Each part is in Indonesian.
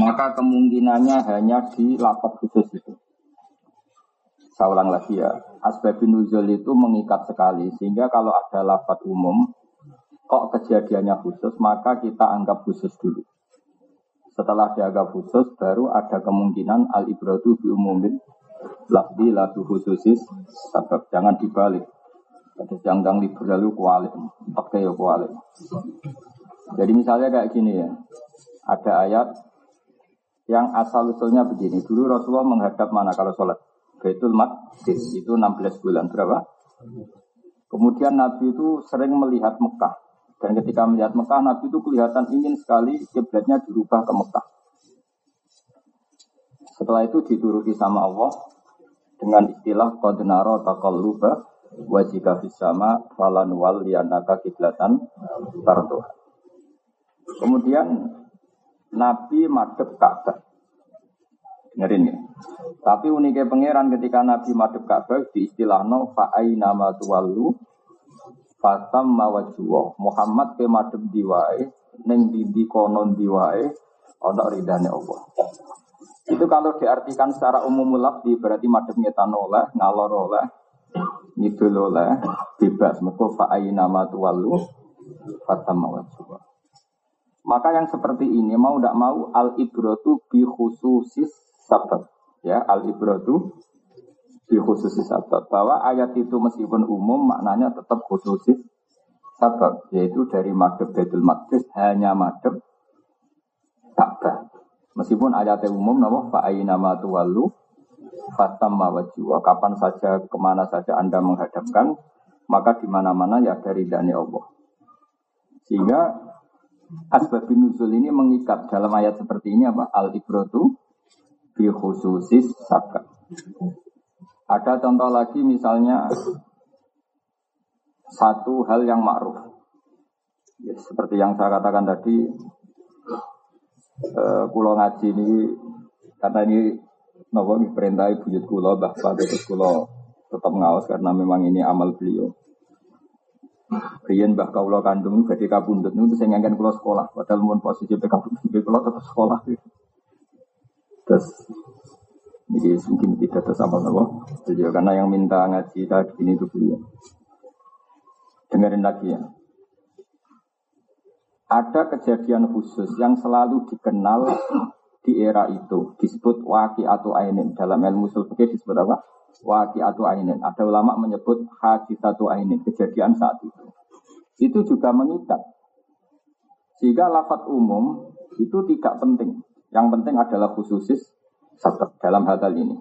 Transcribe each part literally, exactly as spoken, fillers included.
maka kemungkinannya hanya di lapat khusus itu. Saya ulang lagi ya, asbabun nuzul itu mengikat sekali, sehingga kalau ada lapat umum, kok kejadiannya khusus, maka kita anggap khusus dulu. Setelah dianggap khusus, baru ada kemungkinan al-ibratu bi umumin lafzi la bi khususis sabab. Jangan dibalik. Jangan liberal kualit, pakai kualit. Jadi misalnya kayak gini ya, ada ayat yang asal-usulnya begini. Dulu Rasulullah menghadap mana kalau sholat? Baitul Maqdis, itu enam belas bulan, berapa? Kemudian Nabi itu sering melihat Mekah. Dan ketika melihat Mekah, Nabi itu kelihatan ingin sekali kiblatnya dirubah ke Mekah. Setelah itu dituruti sama Allah dengan istilah qad nara taqalluba wajhika fis sama falan wal liyanaka kiblatan tartuha. Kemudian Nabi madhep Ka'bah. Dengerin ya. Tapi uniknya pangeran ketika Nabi madhep Ka'bah diistilahno fa aina ma tuwallu fa tamma wajhu. Muhammad ke madhep di wae ning dindi kono di wae ana ridane Allah. Itu kalau diartikan secara umum lafzi berarti madhep ngetano oleh ngalor oleh ngidul oleh bebas mergo fa aina ma tuwallu fa tamma wajhu. Maka yang seperti ini mau tidak mau al-ibratu bi khususis sabab, ya al-ibratu bi khususis sabab, bahwa ayat itu meskipun umum maknanya tetap khususis sabab, yaitu dari madhab Baitul Maqdis hanya madhab Ka'bah. Meskipun ayatnya umum nama fa aina ma tuwallu fatamma wajhu, kapan saja kemana saja Anda menghadapkan maka di mana-mana ya dari ridhani Allah. Sehingga asbabun nuzul ini mengikat dalam ayat seperti ini apa? Al-ibratu bi khususis sabab. Ada contoh lagi misalnya satu hal yang ma'ruf. Ya, seperti yang saya katakan tadi, eh, kula ngaji ini karena ini nopo diperintahi buyut kula Mbah Fatih kula tetap ngaos karena memang ini amal beliau. Rian bah kaulah kandung jadi kabundut itu saya nyanyikan kulo sekolah padahal mun posisi kabundut kulo tetap sekolah terus ini mungkin tidak tersambung-sambung jadi karena yang minta ngaji tadi ini tuh beliau dengerin lagi ya. Ada kejadian khusus yang selalu dikenal di era itu disebut waqi'atu ainin, dalam ilmu usul fikih disebut apa? Waqi'atu ainin. Ada ulama menyebut hadisatu ainin, kejadian saat itu. Itu juga mengikat. Sehingga lafaz umum itu tidak penting. Yang penting adalah khususis sabab dalam hal ini.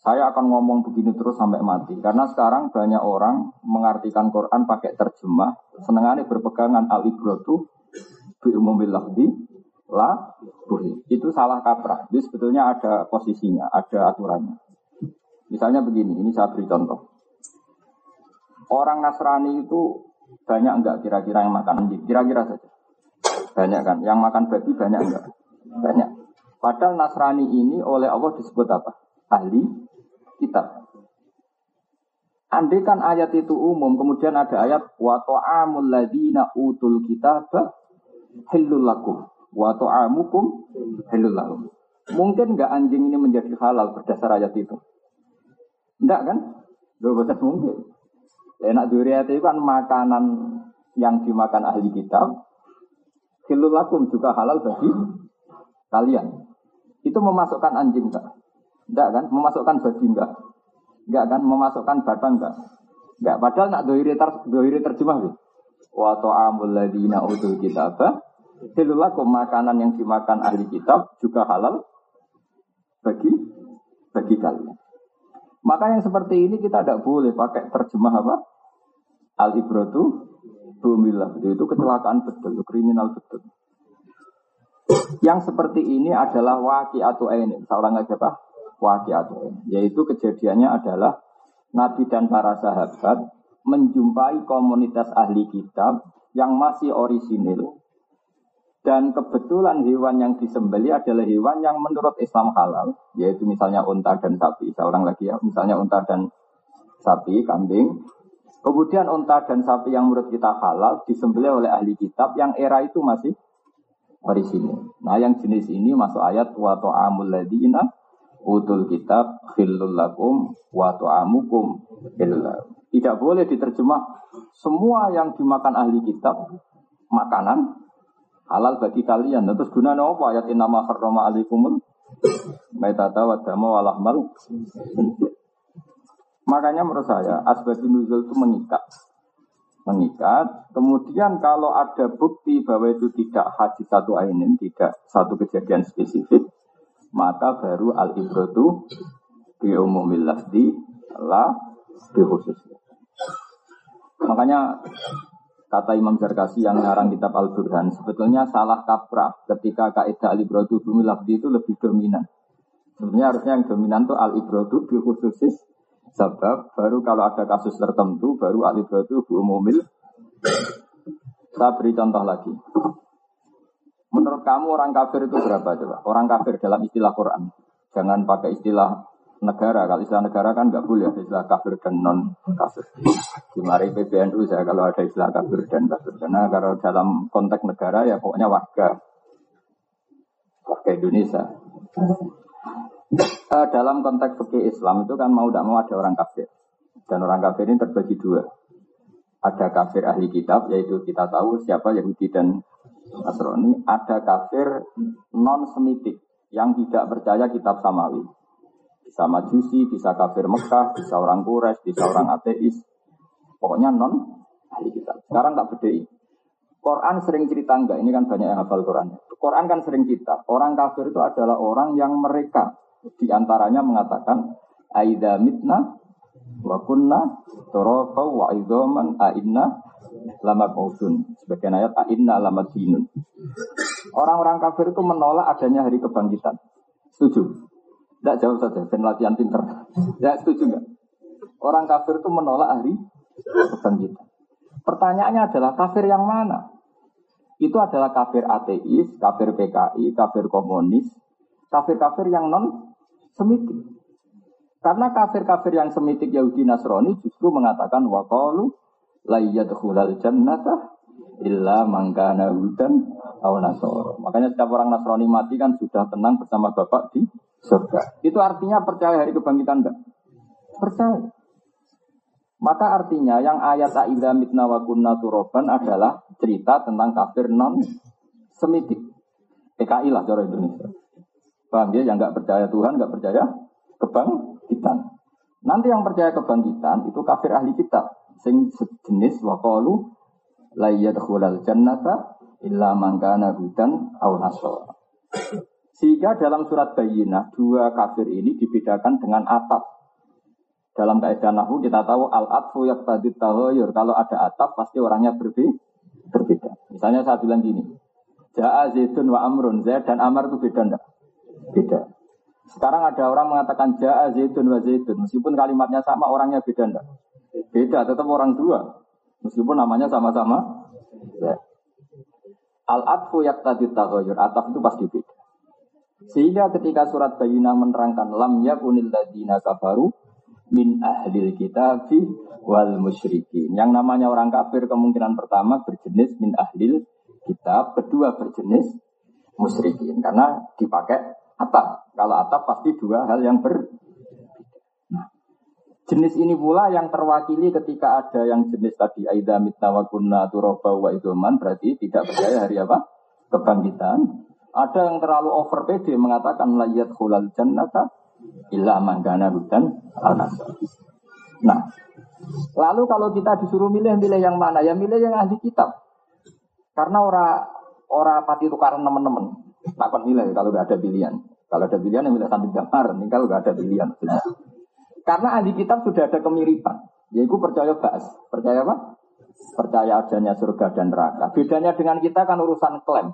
Saya akan ngomong begini terus sampai mati karena sekarang banyak orang mengartikan Quran pakai terjemah, senengane berpegangan al-ibratu bi umumil lafzi la burhi. Itu salah kaprah. Jadi sebetulnya ada posisinya, ada aturannya. Misalnya begini, ini saya beri contoh. Orang Nasrani itu banyak enggak kira-kira yang makan anjing? Kira-kira saja. Banyak kan? Yang makan babi banyak enggak? Banyak. Padahal Nasrani ini oleh Allah disebut apa? Ahli kitab. Andai kan ayat itu umum, kemudian ada ayat wa ta'amul ladzina utul kitaba halul lakum wa ta'amukum halul lahum. Mungkin enggak anjing ini menjadi halal berdasar ayat itu? Enggak kan? Loh, betul mungkin. Enak duriat itu kan makanan yang dimakan ahli kitab. Hilul lakum juga halal bagi kalian. Itu memasukkan anjing enggak? Enggak kan? Memasukkan babi enggak? Enggak kan? Memasukkan batang enggak? Enggak. Padahal nak dohiri terjemah sih. Wa ta'amul ladina utul kitabah. Hilul lakum, makanan yang dimakan ahli kitab juga halal bagi bagi kalian. Maka yang seperti ini kita tidak boleh pakai terjemah apa? Al-ibratu bumillah. Itu kecelakaan betul, kriminal betul. Yang seperti ini adalah waqi'atu ainin. Seorang aja apa? Waqi'atu ainin. Yaitu kejadiannya adalah Nabi dan para sahabat menjumpai komunitas ahli kitab yang masih orisinil. Dan kebetulan hewan yang disembelih adalah hewan yang menurut Islam halal. Yaitu misalnya unta dan sapi. Seorang lagi ya, misalnya unta dan sapi, kambing. Kemudian unta dan sapi yang menurut kita halal disembelih oleh ahli kitab yang era itu masih orisinil. Nah, yang jenis ini masuk ayat wa ta'amul ladzina utul kitab khillul lakum wa ta'amukum khillul. Tidak boleh diterjemah semua yang dimakan ahli kitab makanan halal bagi kalian. Terus gunanya apa ayat innama harrama alaikumul maitata wa dama wa lahmal. Makanya menurut saya asbabun nuzul itu mengikat, mengikat. Kemudian kalau ada bukti bahwa itu tidak hadis satu ainin, tidak satu kejadian spesifik, maka baru al-ibratu bi umumil lafzi la bi khususnya. Makanya kata Imam Zarkasyi yang mengarang kitab Al-Burhan, sebetulnya salah kaprah ketika kaidah al-ibratu bi umumil lafzi itu lebih dominan. Sebenarnya harusnya yang dominan itu al-ibratu bi khususis. Sebab baru kalau ada kasus tertentu baru al-ibratu bi umumil. Saya beri contoh lagi. Menurut kamu orang kafir itu berapa coba? Orang kafir dalam istilah Quran. Jangan pakai istilah negara. Kalau istilah negara kan nggak boleh ada istilah kafir dan non kafir. Di mari P B N U saya kalau ada istilah kafir dan kafir. Karena kalau dalam konteks negara ya pokoknya warga warga Indonesia. Uh, dalam konteks fikih Islam itu kan mau tidak mau ada orang kafir. Dan orang kafir ini terbagi dua. Ada kafir ahli kitab, yaitu kita tahu siapa Yahudi dan Nasrani. Ada kafir non-semitik, yang tidak percaya kitab samawi. Bisa majusi, bisa kafir Mekah, bisa orang Quraisy, bisa orang ateis. Pokoknya non-ahli kitab. Sekarang tak bedai. Quran sering cerita enggak? Ini kan banyak yang hafal Quran. Quran kan sering cerita. Orang kafir itu adalah orang yang mereka di antaranya mengatakan aidza mitna wa kunna turaba wa idzaman a inna lamaqutun. Sebagian ayat a inna lamadinun. Orang-orang kafir itu menolak adanya hari kebangkitan. Setuju? Enggak jawab saja, ben latihan pinter. Enggak setuju enggak? Orang kafir itu menolak hari kebangkitan. Pertanyaannya adalah kafir yang mana? Itu adalah kafir ateis, kafir P K I, kafir komunis, kafir-kafir yang non-semitik. Karena kafir-kafir yang semitik Yahudi Nasrani justru mengatakan waqalu la yadkhulul jannata illa man kana hudan aw nasara. Makanya setiap orang Nasrani mati kan sudah tenang bersama Bapak di surga. Itu artinya percaya hari kebangkitan enggak? Percaya. Maka artinya yang ayat a'idza mitna wa kunna turaban adalah cerita tentang kafir non-semitik. P K I lah cara Indonesia. Paham ya? Yang nggak percaya Tuhan, nggak percaya kebangkitan. Nanti yang percaya kebangkitan itu kafir ahli kitab, sing sejenis waqalu la yadkhulul jannata illa man kana hudan aw nasara. Sehingga dalam surat Bayyinah dua kafir ini dibedakan dengan atap. Dalam kaidah nahwu kita tahu al-atfu yaqtadi at-taghayyur. Kalau ada atap pasti orangnya berbeda. Misalnya saya bilang gini, Ja'a Zaidun wa Amrun, Zaid dan Amr itu beda enggak? Beda. Sekarang ada orang mengatakan Ja'a Zaidun wa Zaidun, meskipun kalimatnya sama, orangnya beda enggak? Beda, tetap orang dua, meskipun namanya sama-sama ya. Al-atfu yaqtadi at-taghayyur, ataf itu pasti beda. Sehingga ketika surat Bayyinah menerangkan lam yakunil ladzina kafaru min ahlil kitabi wal musyrikin, yang namanya orang kafir kemungkinan pertama berjenis min ahlil kitab, kedua berjenis musyrikin, karena dipakai atap. Kalau atap pasti dua hal yang ber. Nah, jenis ini pula yang terwakili ketika ada yang jenis tadi aidza mitna wa kunna turaba wa idzaman, berarti tidak percaya hari apa? Kebangkitan. Ada yang terlalu over pede mengatakan la yadkhulul jannata illa man kana hudan al-nasr. Nah, lalu kalau kita disuruh milih-milih yang mana? Ya milih yang ahli kitab. Karena orang orang pati tukaran teman-teman. Takut milih kalau nggak ada pilihan. Kalau ada pilihan yang milih sambil gambar. Ini kalau nggak ada pilihan. Karena ahli kitab sudah ada kemiripan. Yaitu percaya bahas. Percaya apa? Percaya adanya surga dan neraka. Bedanya dengan kita kan urusan klaim.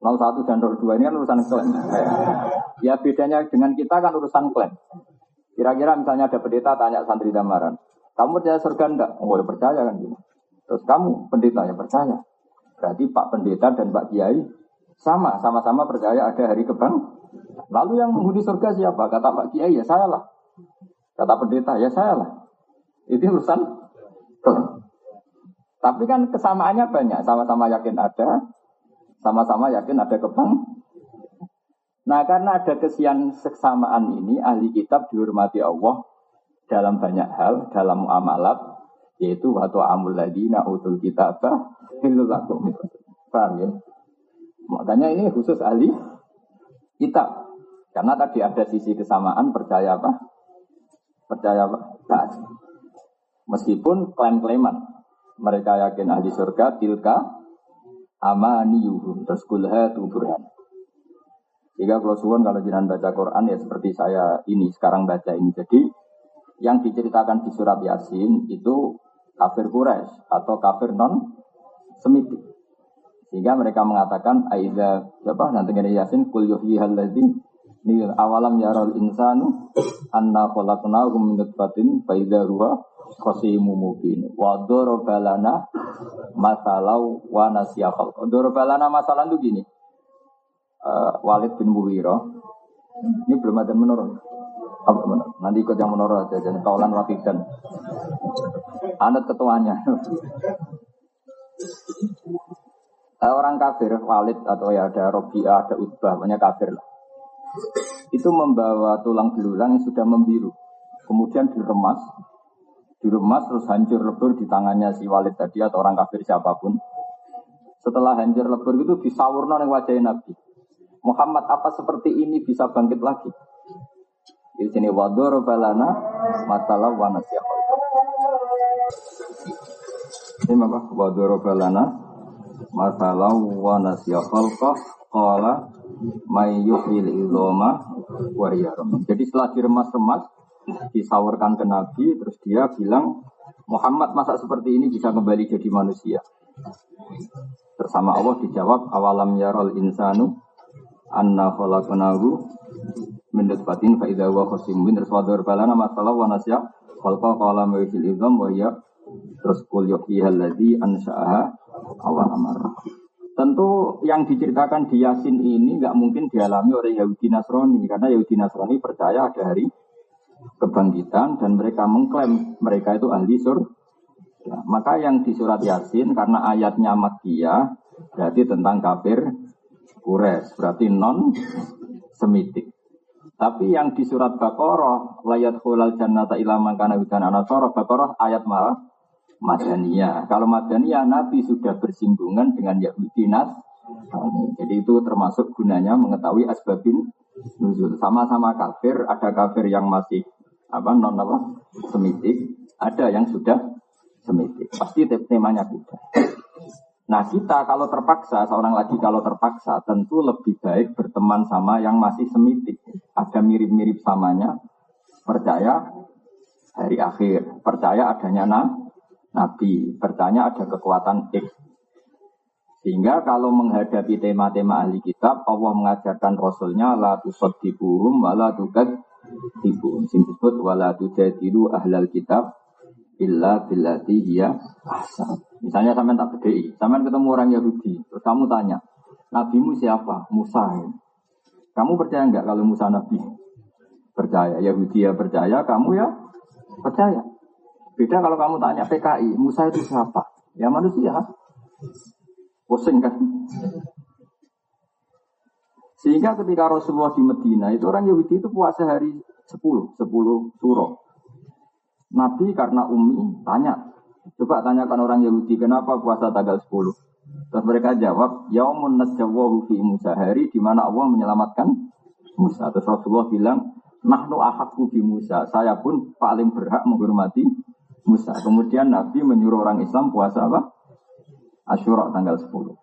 nol satu dan nol dua ini kan urusan klaim. Ya bedanya dengan kita kan urusan klaim. Kira-kira misalnya ada pendeta tanya santri damaran, kamu percaya surga enggak? Oh ya percaya kan gitu. Terus kamu pendeta ya percaya. Berarti Pak Pendeta dan Pak Kiai sama, sama-sama percaya ada hari kebang. Lalu yang menghuni surga siapa? Kata Pak Kiai ya saya lah. Kata pendeta ya saya lah. Itu urusan klaim. Tapi kan kesamaannya banyak, sama-sama yakin ada, sama-sama yakin ada kebang. Nah karena ada kesian kesamaan ini, ahli kitab dihormati Allah dalam banyak hal, dalam muamalat, yaitu wa ta'amul ladina utul kitabah hillulakum. Paham ya? Makanya ini khusus ahli kitab. Karena tadi ada sisi kesamaan, percaya apa? Percaya apa? Nah, meskipun klaim-klaiman. Mereka yakin ahli surga, tilka amaniyuhum, terus kulhatu burhan. Jika kalau suwon, kalau jenengan baca Quran, ya seperti saya ini, sekarang baca ini. Jadi, yang diceritakan di surat Yasin itu kafir Quraisy atau kafir non-Semitik. Sehingga mereka mengatakan, Aida, siapa? Nanti dari Yasin, kul yuhyihalladzim, nil awalam yaral insanu, anna kholaknahum minut batin, faida ruha, khosimu mubin wa dorobalana masalau wa nasya khalqa. Dorobalana masalah itu gini, uh, Walid bin Mughirah ini belum ada menurut apa menurut nanti ikut yang menurut aja dan kaulan wakidan anut ketuanya. uh, orang kafir Walid atau ya ada Robi'ah, ada Utbah, banyak kafir lah. Itu membawa tulang belulang yang sudah membiru, kemudian diremas diremas terus hancur lebur di tangannya si Walid tadi atau orang kafir siapapun. Setelah hancur lebur itu disawurno ning wajah Nabi Muhammad, apa seperti ini bisa bangkit lagi? Di sini wadur balana masalah wanasya. Ini maka wadur balana masalah wanasya khalqa qala may yuhil iloma wa hiya. Jadi setelah diremas-remas disawurkan ke Nabi, terus dia bilang, Muhammad masa seperti ini bisa kembali jadi manusia? Bersama Allah dijawab, awalam yarol insanu anna khalaqnahu min nutfatin fa idza huwa khasimun raswadur balana masalah wa nasya khalqa qala ma yusil idham wa ya terus qul yuhyihalladzi ansha'aha awal amar. Tentu yang diceritakan di Yasin ini enggak mungkin dialami oleh Yahudi Nasrani, karena Yahudi Nasrani percaya ada hari kebangkitan dan mereka mengklaim mereka itu ahli surga. Ya, maka yang di surat Yasin karena ayatnya Makkiyah berarti tentang kafir Quraisy, berarti non Semitik. Tapi yang di surat Baqarah layat khulal jannata ila man kana hudan anasara, Baqarah ayat malah Madaniyah. Kalau Madaniyah Nabi sudah bersinggungan dengan Yahudi Nasrani. Jadi itu termasuk gunanya mengetahui asbabin nuzul. Sama-sama kafir, ada kafir yang masih apa non apa Semitik, ada yang sudah Semitik. Pasti temanya beda. Nah kita kalau terpaksa, seorang lagi kalau terpaksa tentu lebih baik berteman sama yang masih Semitik. Ada mirip-mirip samanya, percaya hari akhir, percaya adanya Nabi, percaya ada kekuatan X. Sehingga kalau menghadapi tema-tema ahli kitab, Allah mengajarkan Rasulnya la tusaddiquhum wa la tukadzibuhum. Sing disebut wa la tujadilu ahlal kitab illa billati hiya ahsan. Misalnya sampean tak bedheki, sampean ketemu orang Yahudi, terus kamu tanya, nabimu siapa? Musa. Kamu percaya enggak kalau Musa nabi? Percaya. Yahudi ya percaya, kamu ya percaya. Beda kalau kamu tanya P K I, Musa itu siapa? Ya manusia. Pusing kan? Sehingga ketika Rasulullah di Medina itu orang Yahudi itu puasa hari sepuluh, sepuluh surah. Nabi karena ummi tanya, coba tanyakan orang Yahudi kenapa puasa tanggal sepuluh. Terus mereka jawab, yaumun najawwahu fi Musa, hari di mana Allah menyelamatkan Musa. Terus Rasulullah bilang, nahnu ahaqqu bi Musa, saya pun paling berhak menghormati Musa. Kemudian Nabi menyuruh orang Islam puasa apa? Asyura tanggal sepuluh.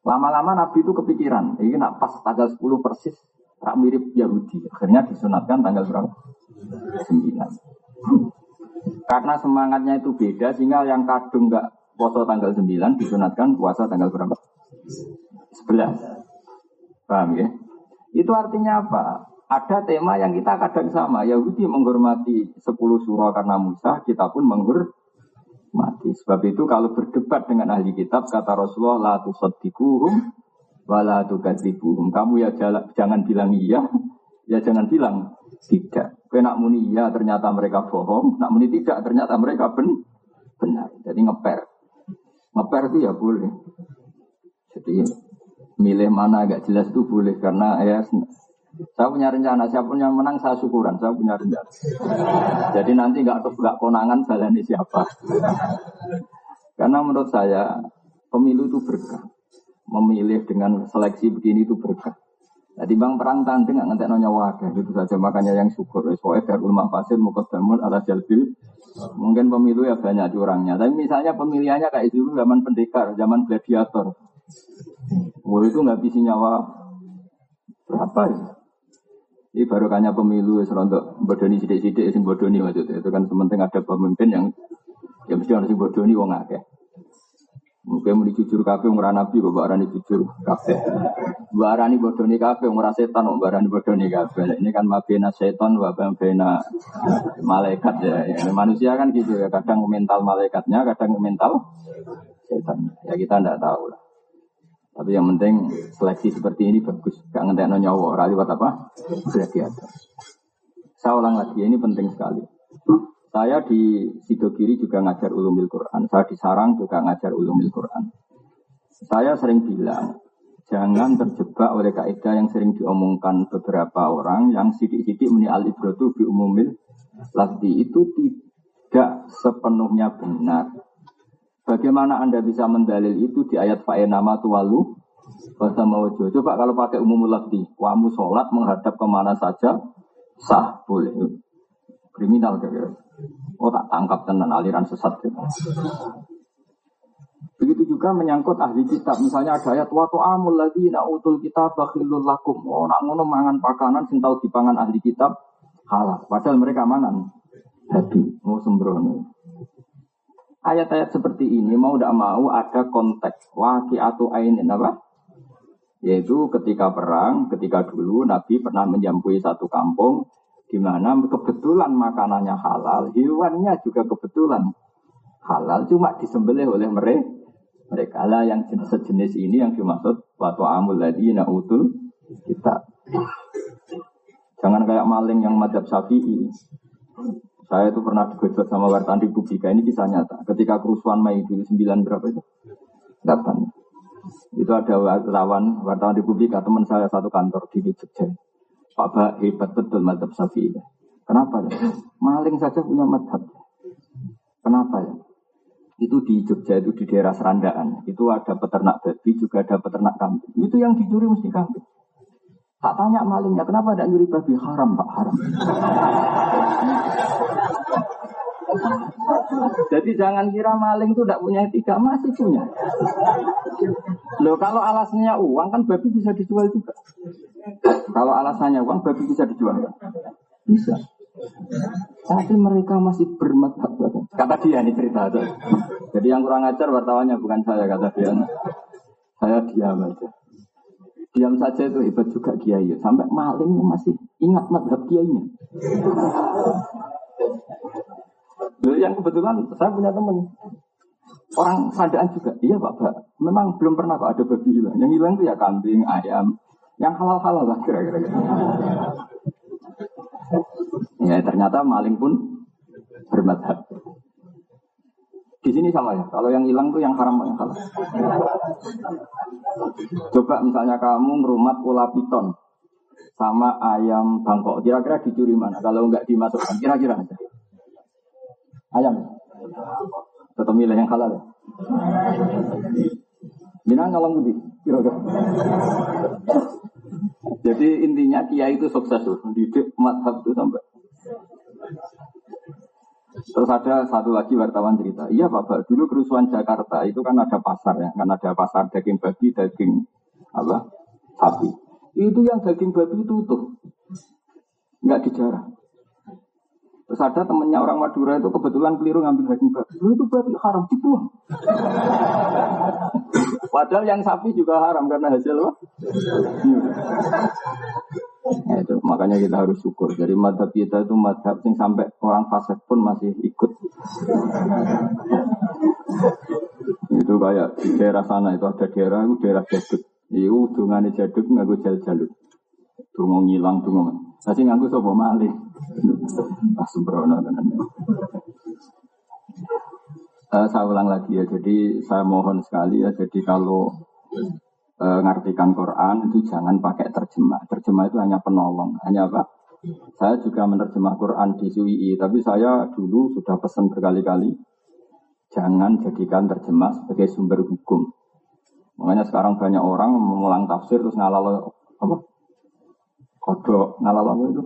Lama-lama Nabi itu kepikiran, ini nak pas tanggal sepuluh persis, tak mirip Yahudi. Akhirnya disunatkan tanggal berapa? sembilan. Karena semangatnya itu beda, sehingga yang kadung nggak puasa tanggal sembilan disunatkan puasa tanggal berapa? sebelas. Paham ya? Itu artinya apa? Ada tema yang kita kadang sama. Yahudi menghormati sepuluh surah karena Musa, kita pun menghormati. Sebab itu kalau berdebat dengan ahli kitab, kata Rasulullah, la tusaddiquhum wa la tukadzibuhum. Kamu ya jala, jangan bilang iya, ya jangan bilang tidak. Kowe nak muni iya ternyata mereka bohong, nak muni tidak ternyata mereka ben, benar. Jadi ngeper. Ngeper itu ya boleh. Jadi milih mana agak jelas itu boleh karena ya saya punya rencana, siapa yang menang saya syukuran, saya punya rencana. Jadi nanti enggak enggak konangan jalani siapa. Karena menurut saya pemilu itu berkah. Memilih dengan seleksi begini itu berkah. Jadi bang perang tanding enggak ngentekno nyawa akeh itu saja, makanya yang syukur wis pokoke dar ulama fasir muqaddamun ala jalbil. Mungkin pemilu ya banyak curangnya, tapi misalnya pemilihannya kayak dulu zaman pendekar, zaman gladiator. Wah itu nggak bisa nyawa berapa ya? Ini barokahnya pemilu serontok bodoni sidik-sidik sing bodoni maksudnya itu kan sementing ada pemimpin yang ya mesti harus bodoni wong akeh. Mungkin muni jujur kabeh ora nabi kok barani jujur kabeh. Barani bodoni kabeh ora setan kok barani bodoni kabeh. Ini kan mabena setan wa mabena malaikat ya. Ya. Manusia kan gitu ya, kadang mental malaikatnya, kadang mental setan. Ya kita ndak tahu lah. Tapi yang penting seleksi seperti ini bagus. Gak ngetekno nyawa, ora liwat apa? Gladiator. Saya ulang lagi, ini penting sekali. Saya di Sidogiri juga ngajar ulumil Quran. Saya di Sarang juga ngajar ulumil Quran. Saya sering bilang, jangan terjebak oleh kaidah yang sering diomongkan beberapa orang yang sidik-sidik muni al-ibratu bi umumil lafzi. Itu tidak sepenuhnya benar. Bagaimana Anda bisa mendalil itu di ayat fa'inama tuwalu bahasa mawajah. Coba kalau pakai umumul lafzi, kamu sholat menghadap kemana saja, sah, boleh. Kriminal kira-kira. Oh tak tangkap tenan aliran sesat kira. Begitu juga menyangkut ahli kitab. Misalnya ada ayat wa ta'amul ladzina utul kitab bakhilul lakum. Oh nak ngono mangan pakanan sing tau dipangan ahli kitab halal. Padahal mereka mangan babi, mau sembrono. Ayat-ayat seperti ini mau tidak mau ada konteks waqi'atu ainin apa? Yaitu ketika perang, ketika dulu Nabi pernah menjampuhi satu kampung di mana kebetulan makanannya halal, hewannya juga kebetulan halal, cuma disembelih oleh mereka. Mereka lah yang jenis sejenis ini yang dimaksud wa ta'amul ladzina utul kitab. Jangan kayak maling yang madzhab Syafi'i. Saya itu pernah digojot sama wartawan Republika, ini kisah nyata. Ketika kerusuhan Mei sembilan berapa itu? delapan. Itu ada wartawan wartawan Republika, teman saya satu kantor di Jogja. Pak Ba hebat betul madzhab Syafi'i. Kenapa ya? Maling saja punya madzhab. Kenapa ya? Itu di Jogja, itu di daerah Serandaan. Itu ada peternak babi, juga ada peternak kambing. Itu yang dicuri mesti kambing. Tak tanya malingnya, kenapa tidak nyuri babi? Haram, Pak, haram. Jadi jangan kira maling itu tidak punya etika, masih punya. Loh, kalau alasannya uang, kan babi bisa dijual juga. Kalau alasannya uang, babi bisa dijual kan? Bisa. Tapi mereka masih bermadzhab. Kata dia, ini cerita. Jadi yang kurang ajar wartawannya bukan saya, kata dia. Saya diam aja. Diam saja itu hebat juga kiai. Sampai maling masih ingat madzhab kiainya. Yang kebetulan saya punya teman orang Sandaan juga. Iya Pak Pak. Memang belum pernah Pak ada babi hilang. Yang hilang itu ya kambing, ayam. Yang halal-halal lah kira-kira. Ya ternyata maling pun bermadzhab. Di sini sama ya, kalau yang hilang tuh yang haram, yang halal. Coba misalnya kamu merumat ular piton sama ayam bangkok, kira-kira dicuri mana? Kalau enggak dimasukkan, kira-kira aja. Ayam, tetap milih yang halal ya? Minang ngalang budi, kira-kira. Jadi intinya kiai itu sukses tuh, didik madhab tuh sampai. Terus ada satu lagi wartawan cerita, iya Bapak, dulu kerusuhan Jakarta itu kan ada pasar ya, kan ada pasar daging babi, daging apa, sapi. Itu yang daging babi tutup, nggak dijarah. Terus ada temennya orang Madura itu kebetulan keliru ngambil daging babi, itu babi haram dibuang. Padahal yang sapi juga haram karena hasil loh. Nah, itu makanya kita harus syukur. Jadi madhab kita itu madhab yang sampai orang fasik pun masih ikut. Itu kayak di daerah sana itu ada daerah, itu daerah jaduk. Itu dungannya jaduk nganggo jal-jalut. Dungo ngilang, dungo. Masih nganggo sopo malih. Pas sembrono tenan. Uh, saya ulang lagi ya, jadi saya mohon sekali ya, jadi kalau uh, ngartikan Quran itu jangan pakai terjemah. Terjemah itu hanya penolong, hanya apa? Saya juga menerjemah Quran di S U I I, tapi saya dulu sudah pesan berkali-kali, jangan jadikan terjemah sebagai sumber hukum. Makanya sekarang banyak orang mengulang tafsir terus ngalalo apa? Kodok, ngalalo apa itu?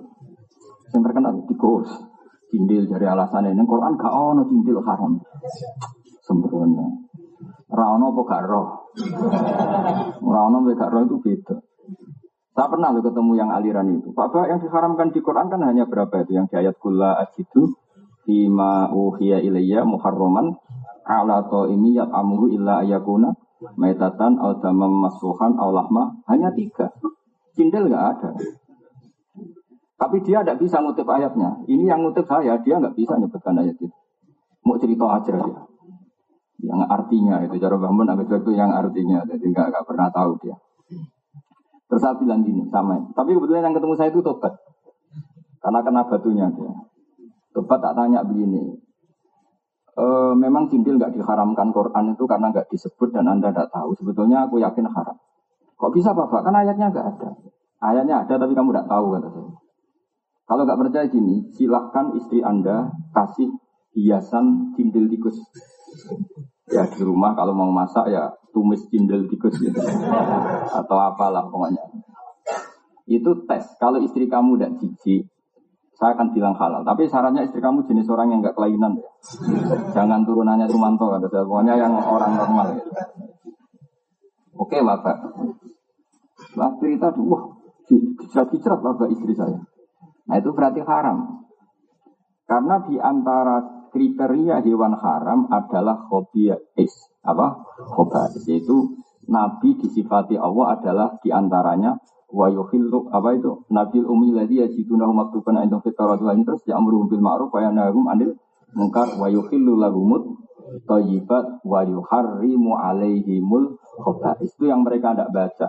Yang terkenal tikus. Cindil dari alasan ini, Quran gak ada cindil haram sembrono. Rano apa gak roh? Rano apa gak roh itu beda. Saya pernah loh ketemu yang aliran itu. Pak, yang diharamkan di Quran kan hanya berapa itu? Yang di ayat kula ajidu bima uhiya ilayya muharraman ala ta'imi yat'amuhu illa ayakuna maitatan aw damam masfuhan aw lahma. Hanya tiga. Cindil gak ada. Tapi dia tidak bisa ngutip ayatnya. Ini yang ngutip saya, dia tidak bisa nyebutkan ayat itu. Mau cerita aja dia. Yang artinya itu, cara bangun abis itu yang artinya. Jadi nggak nggak pernah tahu dia. Terus saya bilang gini, sama. Tapi kebetulan yang ketemu saya itu tobat. Karena kena batunya dia. Tobat tak tanya begini. E, memang cindil nggak diharamkan Quran itu karena nggak disebut dan Anda tidak tahu. Sebetulnya aku yakin haram. Kok bisa Bapak? Kan ayatnya nggak ada. Ayatnya ada tapi kamu tidak tahu kata saya. Kalau nggak percaya gini, silahkan istri Anda kasih hiasan cindil tikus. Ya di rumah kalau mau masak ya tumis cindil tikus gitu. Atau apalah pokoknya. Itu tes. Kalau istri kamu tidak jijik, saya akan bilang halal. Tapi sarannya istri kamu jenis orang yang nggak kelainan ya. Jangan turunannya Sumanto kata saya. Pokoknya yang orang normal. Gitu. Oke lah Pak. Lah cerita, wah dicerat-dicerat Bapak istri saya. Nah itu berarti haram. Karena di antara kriteria hewan haram adalah khobais. Apa? Khobais. Yaitu Nabi disifati Allah adalah di antaranya wa yuhillu apa itu? Nabil ummi ladzi yajiduna maktuban indahum fit tawrat ini terus ya'muru bil ma'ruf wa yanhahum 'anil munkar wa yuhillu lahumut thayyibat wa yuharrimu 'alaihimul khobais. Itu yang mereka tidak baca.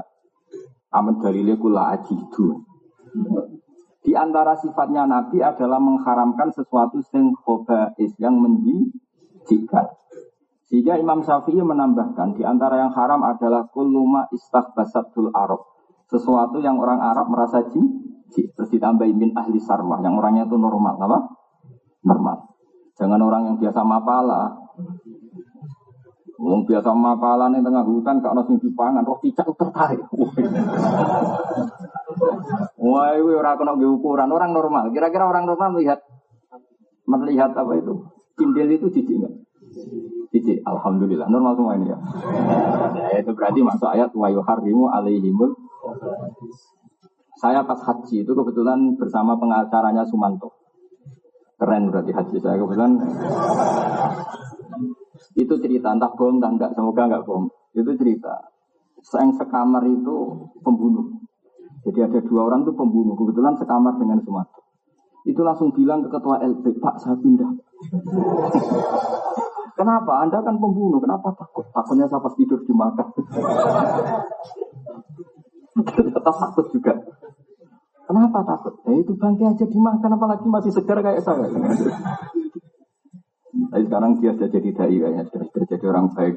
Amin dalile kula ajidu. Di antara sifatnya Nabi adalah mengharamkan sesuatu yang khobais, yang menjijikkan. Sehingga Imam Syafi'i menambahkan, di antara yang haram adalah kuluma istahbasatul Arab. Sesuatu yang orang Arab merasa jijik. Terus ditambahin min ahli sarwah, yang orangnya itu normal. Apa? Normal. Jangan orang yang biasa mapala. Orang biasa mapala di tengah hutan, kalau ada yang dipangan, roh cicak tertarik. Wah, itu orang kena ukuran orang normal. Kira-kira orang normal melihat melihat apa itu? Cindil itu jijik enggak? Jijik. Alhamdulillah normal semua ini ya. Nah, itu berarti masuk ayat wa yuharrimu alaihimul. Saya pas haji itu kebetulan bersama pengacaranya Sumanto. Keren berarti haji saya kebetulan. Itu cerita entah bohong entah enggak, semoga enggak bohong. Itu cerita. Yang sekamar itu pembunuh. Jadi ada dua orang itu pembunuh, kebetulan sekamar dengan Sumanto. Itu langsung bilang ke ketua L B, Pak saya pindah. Kenapa? Anda kan pembunuh, kenapa takut? Takutnya saya pas tidur dimakan. Tetap takut juga. Kenapa takut? Ya eh, itu bangke aja dimakan, apalagi masih segar kayak saya. Tapi sekarang dia sudah jadi dai kayaknya, sudah jadi orang baik.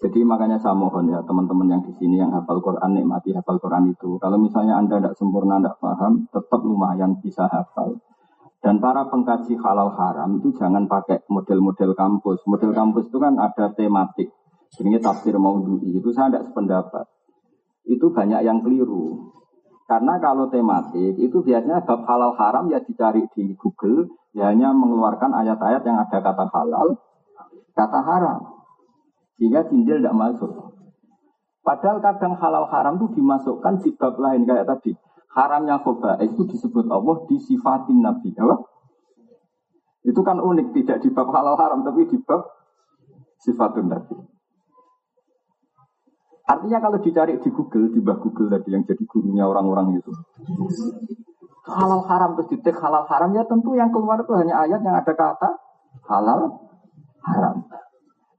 Jadi makanya saya mohon ya teman-teman yang di sini yang hafal Quran, nikmati hafal Quran itu. Kalau misalnya Anda tidak sempurna, tidak paham, tetap lumayan bisa hafal. Dan para pengkaji halal haram itu jangan pakai model-model kampus. Model kampus itu kan ada tematik. Jadi tafsir maudhu'i itu saya tidak sependapat. Itu banyak yang keliru. Karena kalau tematik itu biasanya bab halal haram ya dicari di Google, ya hanya mengeluarkan ayat-ayat yang ada kata halal, kata haram. Sehingga cindil tidak masuk. Padahal kadang halal haram itu dimasukkan di bab lain kayak tadi. Haramnya khobais itu disebut Allah disifatin Nabi. Apa? Itu kan unik, tidak di bab halal haram tapi di bab sifatun Nabi. Artinya kalau dicari di Google, di Mbah Google tadi yang jadi gurunya orang-orang itu, halal haram terus ditek halal haram, ya tentu yang keluar itu hanya ayat yang ada kata halal haram.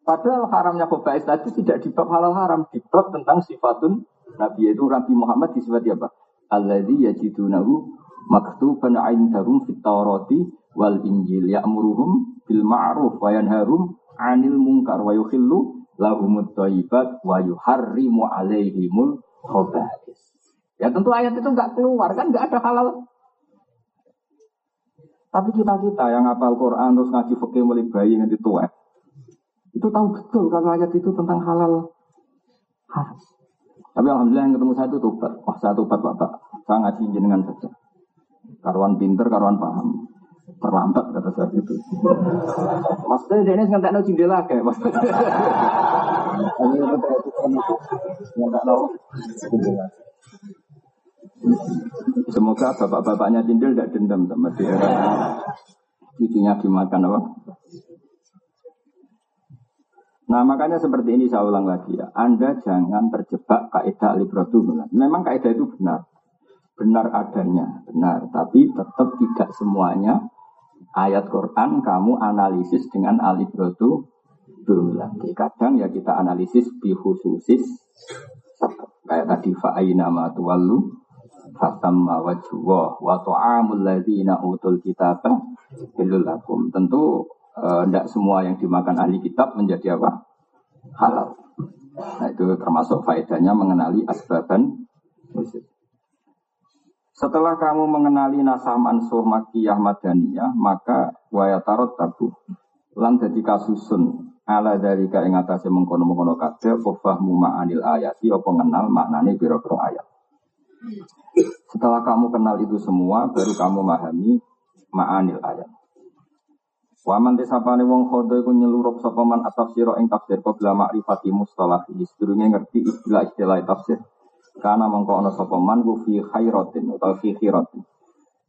Padahal haramnya khobais tadi tidak di bab halal haram, di bab tentang sifatun Nabi, yaitu Nabi Muhammad disifati apa? Alladzi yajidunahu maktuban 'indahum fit Taurati wal Injil ya'muruhum bil ma'ruf wa yanharum 'anil munkar wa yukhillu lahumut thayyibat wa yuharrimu 'alaihimul khaba'is. Ya tentu ayat itu enggak keluar kan, enggak ada halal. Tapi kita-kita yang hafal Quran terus ngaji fikih mulai bayi nganti tua, itu tahu betul kalau ayat itu tentang halal haram. Tapi alhamdulillah yang ketemu saya itu tobat. Wah, saya tobat Bapak. Saya ngaji jenengan saja. Karuan pinter, karuan paham. Terlambat kata saya itu. Maksudnya dia ini ngentekno jendela kayak Mas. Semoga bapak-bapaknya cindel tidak dendam sama dia. Cucunya dimakan apa? Nah makanya seperti ini saya ulang lagi ya. Anda jangan terjebak kaidah al-ibrodu. Memang kaidah itu benar, benar adanya, benar. Tapi tetap tidak semuanya ayat Quran kamu analisis dengan al-ibrodu. Kadang ya kita analisis bihususis. Kayak tadi fa'ayna ma tuwallu fatamma wajhuwa wa ta'amul ladzina utul kitaba halal lakum. Tentu tidak eh, semua yang dimakan ahli kitab menjadi apa? Halal. Nah itu termasuk faedahnya mengenali asbaban. Setelah kamu mengenali nasam ansuh makiyah madaniyah, maka wayatarot tabu lan dadi kasusun ala dalika ing atase mengkono-mengkono kabeh fahmu ma'anil ayati apa kenal maknane pira-pira ayat. Setelah kamu kenal itu semua baru kamu memahami ma'anil ayat. Wa man tisapane wong khodo iku nyelurup sapa man atafsira ing tafsir qabla ma'rifati mustalah istirune ngerti istilah-istilah tafsir. Karena mengko ana sapa man fi khairatin utawa fi khiratin.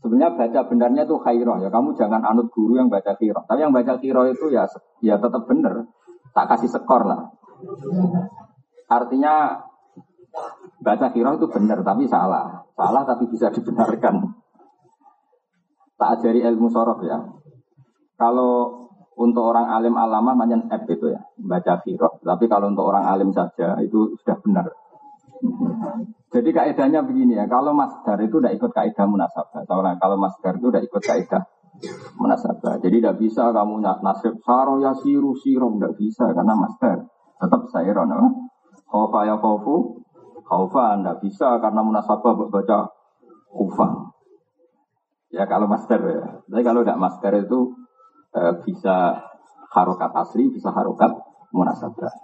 Sebenarnya baca benarnya itu khairah ya, kamu jangan anut guru yang baca khirah. Tapi yang baca khirah itu ya ya tetap benar, tak kasih skor lah. Artinya baca khirah itu benar tapi salah, salah tapi bisa dibenarkan. Tak ajari ilmu sorof ya. Kalau untuk orang alim alama macam F itu ya, baca khirah. Tapi kalau untuk orang alim saja itu sudah benar. Jadi kaedahnya begini ya, kalau masdar itu tidak ikut kaedah munasabah. Kalau masdar itu tidak ikut kaedah munasabah. Jadi tidak bisa kamu nasib saro ya siru sirom, tidak bisa karena masdar tetap sairon. Khaufa ya khaufu, khaufa tidak bisa karena munasabah baca khufan. Ya kalau masdar ya. Tapi kalau tidak masdar itu eh, bisa harokat asli, bisa harokat munasabah.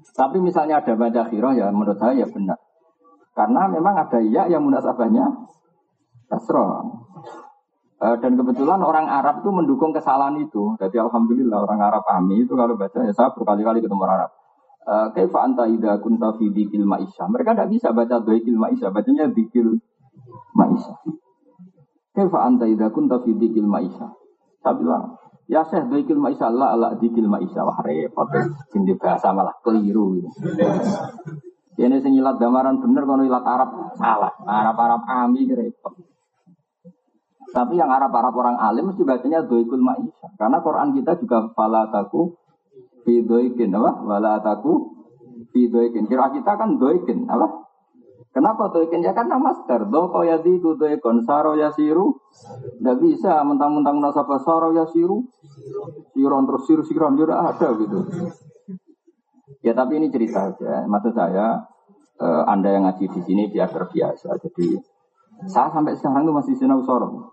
Tapi misalnya ada baca khirah ya menurut saya ya benar. Karena memang ada iya yang munasabahnya kasrah. E, dan kebetulan orang Arab itu mendukung kesalahan itu. Jadi alhamdulillah orang Arab ahmi itu kalau baca, ya saya berkali-kali ketemu orang Arab. E, Kaifa anta idza kunta fi dhikil ma'isha. Mereka tidak bisa baca dhikil ma'isha, bacanya dhikil ma'isha. Kaifa anta idza kunta fi dhikil ma'isha. Saya bilang, ya Syekh dhikil ma'isha la ala dhikil ma'isha. Wah repot, sindi bahasa malah keliru. Ini sing ilat damaran bener kalau ilat Arab salah. Arab-Arab ami repot. Tapi yang Arab-Arab orang alim mesti bacanya dhoikul ma'isha. Karena Quran kita juga fala taku fi dhoikin apa? Wala taku fi dhoikin. Kira kita kan dhoikin apa? Kenapa dhoikin? Ya karena master. Dhoko yadiku dhoikon saro yasiru. Tidak bisa mentang-mentang nasabah saro yasiru. Siron terus siru siron juga ada gitu. Ya tapi ini cerita saja. Maksud saya eh, Anda yang ngaji di sini biar terbiasa. Jadi saya sampai sekarang itu masih sinau sorong.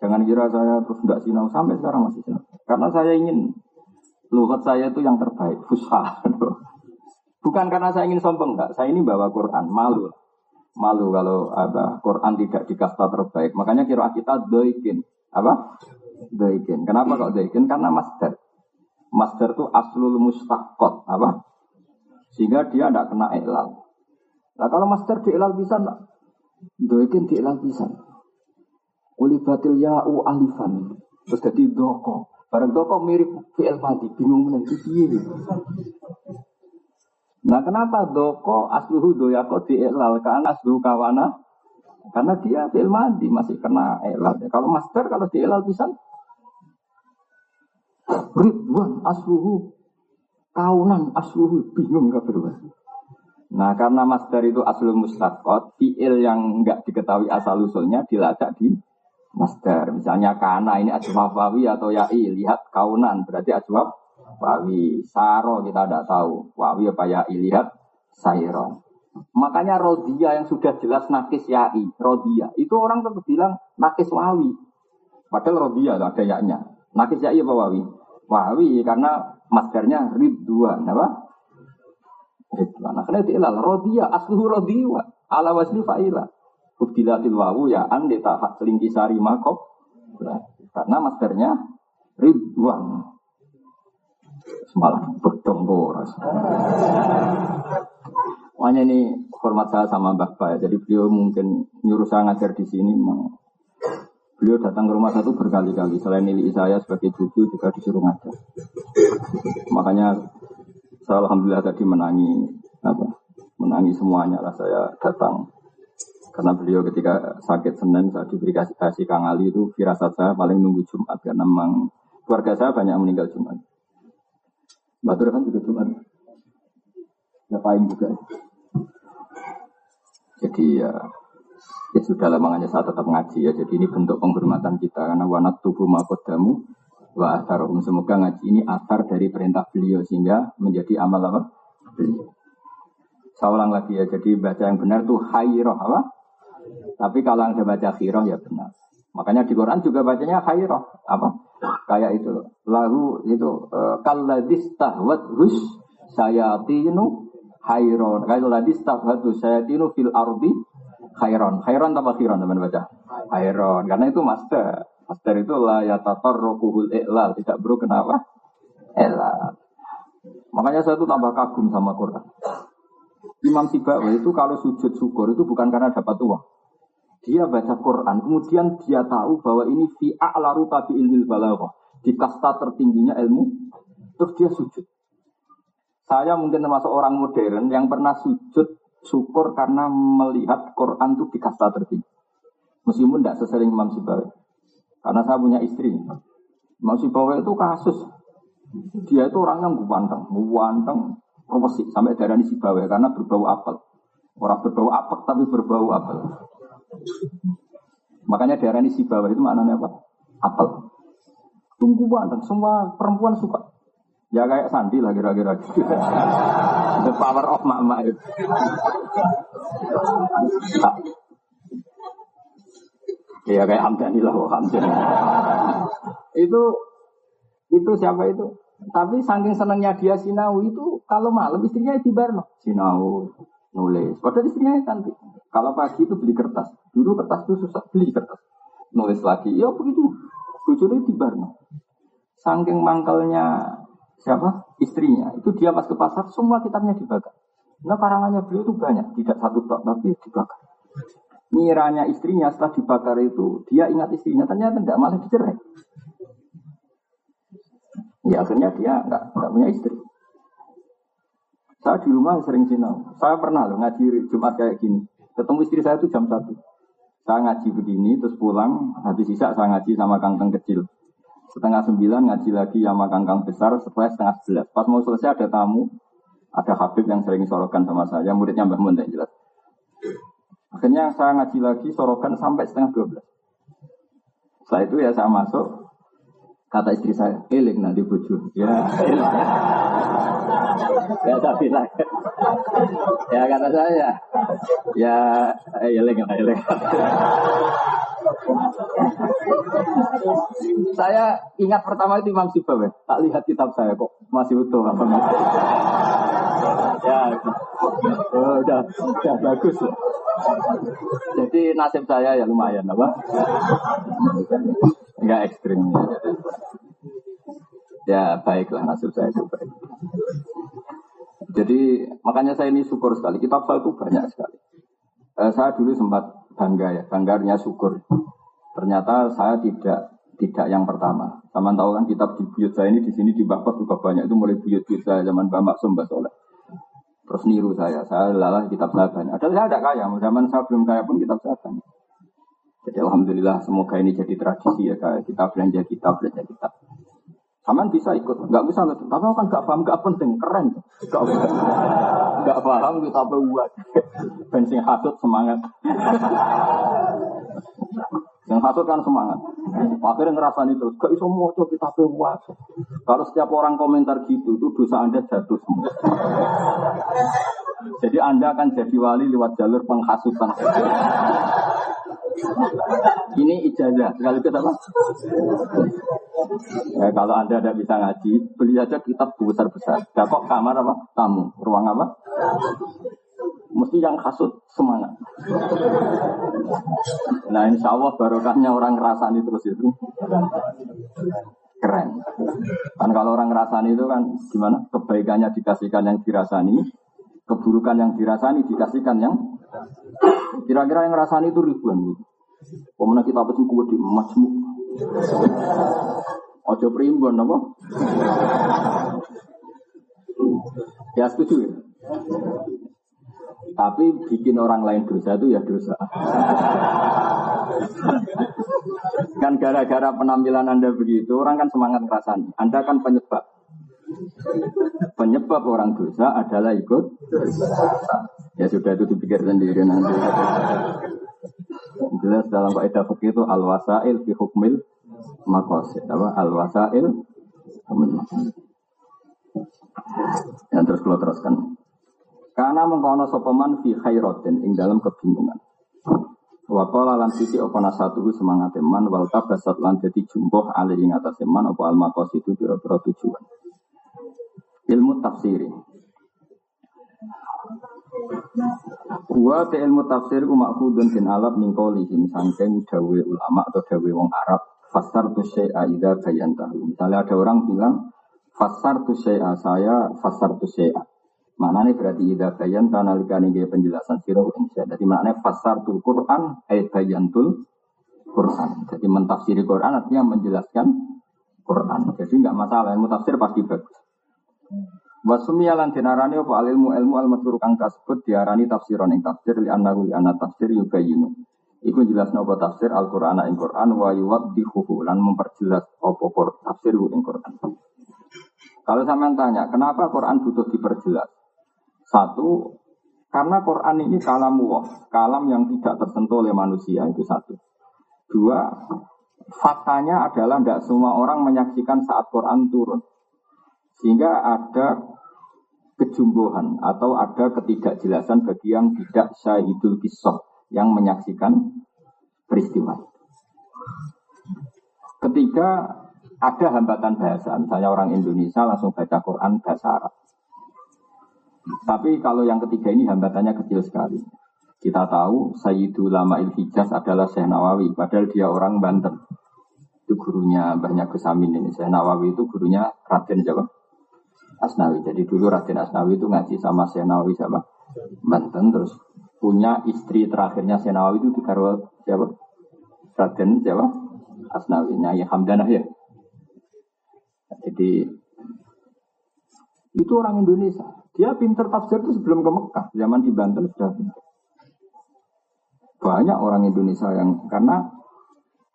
Jangan kira saya terus tidak sinau, sampai sekarang masih sinau. Karena saya ingin lugat saya itu yang terbaik, fusha. Bukan karena saya ingin sombong, enggak. Saya ini bawa Quran, malu. Malu kalau ada Quran tidak di kasta terbaik. Makanya kira kita doikin, apa? Doikin. Kenapa kok doikin? Karena masdar. Masdar itu aslul mustaqot, apa? Sehingga dia tidak kena iqlal. Nah kalau master di iqlal pisan, doikin di iqlal pisan. Ulibatil ya'u alifan. Terus jadi doko. Barang doko mirip fi'il madi. Bingung menang. Itu piye. Nah kenapa doko asluhu doyako diiklal karena asluhu kawana? Karena dia fi'il madhi masih kena ilal. Kalau master kalau diiklal pisan Ridwan asluhu kaunan asluhu bingung enggak berubah. Nah karena master itu aslul mustaqot, fi'il yang enggak diketahui asal usulnya diletak di master. Misalnya kana ini asbab wawi atau ya'i, lihat kaunan berarti asbab wawi, saro kita tidak tahu wawi apa ya lihat sairo. Makanya rodia yang sudah jelas nakis yai, rodia itu orang tetap bilang nakis wawi. Padahal rodia ada yaknya. Nakis yai apa wawi? Wawi karena masdarnya ridwan, apa? Ridwan. Akhirnya diilal rodia asluhu rodiwa ala wasli faila. Ubdilatil wawu ya andeta hak lingkisari makob. Karena masdarnya ridwan. Semalam berdong boros. Makanya ini hormat saya sama Bapak. Jadi beliau mungkin nyuruh saya ngajar di sini. Beliau datang ke rumah satu berkali-kali. Selain nilai saya sebagai cucu juga disuruh ngajar. Makanya saya alhamdulillah tadi menangi apa? Menangi semuanya lah saya datang. Karena beliau ketika sakit Senin saya diberi kasih Kang Ali itu firasat saya paling nunggu Jumat karena memang keluarga saya banyak meninggal Jumat. Batur kan juga Jumat, ngapain juga. Jadi ya, ya sudah lah makanya saya tetap ngaji ya. Jadi ini bentuk penghormatan kita karena wanat tubuh makodamu wa atharum. Semoga ngaji ini athar dari perintah beliau sehingga menjadi amal apa? Beliau. Saya ulang lagi ya. Jadi baca yang benar tuh khairoh apa? Tapi kalau anda baca khiroh ya benar. Makanya di Quran juga bacanya khairoh apa? Kayak itu lagu itu kalladis tahwat hus sayatinu khairon kalladis tahwat hus sayatinu fil ardi khairon khairon tambah khairon teman baca khairon karena itu master master itu la yatatarruqul ilal tidak bro kenapa elal. Makanya saya itu tambah kagum sama Quran. Imam Sibawayh itu kalau sujud syukur itu bukan karena dapat uang. Dia baca Quran, kemudian dia tahu bahwa ini fi a'la rutabi ilmil balaghah, di kasta tertingginya ilmu, terus dia sujud. Saya mungkin termasuk orang modern yang pernah sujud syukur karena melihat Quran itu di kasta tertinggi. Meskipun tidak sesering Imam Sibawayh, karena saya punya istri. Imam Sibawayh itu kasus, dia itu orang yang guwanteng, guwanteng, resik sampai darah Sibawayh karena berbau apel. Orang berbau apek tapi berbau apel. Makanya daerah ini Sibawayh itu maknanya apa? Apel. Tungguan dan semua perempuan suka. Ya kayak Sandi lah kira-kira. The power of mak-mak itu. Nah. Ya kayak Hamdani lah, Hamdani. Itu itu siapa itu? Tapi saking senangnya dia Sinawi itu kalau malam istrinya di Barno. Sinawi nulis. Padahal istrinya cantik. Kalau pagi itu beli kertas. Dulu kertas itu susah, beli kertas. Nulis lagi, ya begitu. Bujurnya di Barna. Saking mangkalnya siapa? Istrinya. Itu dia pas ke pasar, semua kitabnya dibakar. Nah karangannya beliau itu banyak. Tidak satu tok, tapi dibakar. Miranya istrinya setelah dibakar itu, dia ingat istrinya. Ternyata tidak, malah dicerai. Ya akhirnya dia enggak, enggak punya istri. Saya di rumah sering sinau. Saya pernah loh ngaji Jumat kayak gini. Ketemu istri saya itu jam satu. Saya ngaji begini, terus pulang. Habis sisa saya ngaji sama kangkang kecil. Setengah sembilan ngaji lagi sama kangkang besar. Setelah setengah sebelas. Pas mau selesai ada tamu. Ada Habib yang sering sorokan sama saya. Muridnya Mbah Mun, tidak jelas. Akhirnya saya ngaji lagi, sorokan sampai setengah dua belas. Setelah itu ya saya masuk. Kata istri saya, eling nanti bojo. Ya, eling. Ya, tapi lah. Ya, kata saya. Ya, eling, eling. Saya ingat pertama itu Imam Sibawayh. Tak lihat kitab saya kok. Masih utuh. Apa ya, oh, udah, udah bagus. Loh. Jadi nasib saya ya lumayan. Apa? Enggak ekstrim. Ya baiklah nasib saya itu baik. Jadi makanya saya ini syukur sekali. Kitab saya itu banyak sekali. Eh, saya dulu sempat bangga ya, bangganya syukur. Ternyata saya tidak tidak yang pertama. Taman tahu kan kitab di buyut saya ini di sini di Bapak juga banyak. Itu mulai buyut-buyut saya zaman Mbak Maksum Mbak Soleh. Terus terus niru saya, saya lalah kitab saya banyak. Padahal saya tidak kaya, zaman saya belum kaya pun kitab saya banyak. Jadi alhamdulillah semoga ini jadi tradisi ya, kita belanja kitab, belanja kitab. Saman bisa ikut, nggak bisa nggak. Tapi kan nggak paham, nggak penting, keren. Nggak paham, nggak paham kita buat. Bensin hasut semangat. Yang hasut kan semangat. Akhirnya ngerasain terus, gak iso moco kita buat. Kalau setiap orang komentar gitu, itu dosa Anda jatuh semua. Jadi Anda akan jadi wali lewat jalur penghasutan. Ini ijazah sekaligus apa? Ya, kalau Anda tidak bisa ngaji, beli saja kitab besar-besar. Nah, kok kamar apa? Tamu. Ruang apa? Mesti yang hasut semangat. Nah, insya Allah barokahnya orang ngerasani terus itu. Keren. Kan kalau orang ngerasani itu kan gimana? Kebaikannya dikasihkan yang dirasani, keburukan yang dirasani dikasihkan yang kira-kira yang rasani itu ribuan. Pemenang kita apa sih kuat di majmuk? Ojo primbon apa? Ya setuju ya. Tapi bikin orang lain dosa itu ya dosa. Kan gara-gara penampilan Anda begitu, orang kan semangat ngerasani. Anda kan penyebab. Penyebab orang dosa adalah ikut dosa. Ya sudah itu dipikir sendiri nanti. Jelas dalam kaidah fikih itu al-wasail fi hukmil maqasid. Apa al-wasail? Yang terus kalau teruskan. Karena mengkono sopeman fi khairatin ing dalam kebingungan. Wa qala lan siti opana satu semangat man wal tabasat lan dadi jumbuh ali ing atase man apa al-maqasid itu pira-pira tujuan. Ilmu tafsir. Wa ta ilmu tafsir ku makhudun bin alab min qaulihim sangkeng dawe ulama atau dawe wong Arab fasartu syai'a idza bayantahu. Misalnya ada orang bilang fasartu syai'a saya fasartu syai'a. Maknanya berarti idza bayanta nalikane nggih penjelasan sira ing saya. Dadi maknane fasartul Qur'an ay bayantul Qur'an. Jadi mentafsiri Qur'an artinya menjelaskan Qur'an. Jadi enggak masalah ilmu tafsir pasti bagus. Wasumia lan dinarani apa ilmu ilmu al-matsuru kang kasebut diarani tafsiran ing tafsir li annahu li anna tafsir yubayinu. Iku jelasna apa tafsir Al-Qur'an ing Qur'an wa yuwaddihu lan memperjelas apa tafsir ing Qur'an. Kalau sampean tanya, kenapa Qur'an butuh diperjelas? Satu, karena Qur'an ini kalamullah, kalam yang tidak tersentuh oleh manusia, itu satu. Dua, faktanya adalah tidak semua orang menyaksikan saat Qur'an turun. Sehingga ada kejumbohan atau ada ketidakjelasan bagi yang tidak syahidul qissah, yang menyaksikan peristiwa. Ketiga, ada hambatan bahasa, misalnya orang Indonesia langsung baca Qur'an bahasa Arab. Tapi kalau yang ketiga ini hambatannya kecil sekali. Kita tahu Sayyidul Ulama'il Hijaz adalah Syekh Nawawi, padahal dia orang Banten. Itu gurunya Mbahnya Gus Amin ini. Syekh Nawawi itu gurunya Raden siapa? Asnawi. Jadi dulu Raden Asnawi itu ngaji sama Syekh Nawawi siapa? Banten, terus punya istri terakhirnya Syekh Nawawi itu digarwa siapa? Raden siapa? Asnawi, Nyai Hamdanah ya. Jadi itu orang Indonesia. Dia pinter tafsir itu sebelum ke Mekah, zaman di Banten sudah pinter. Banyak orang Indonesia yang, karena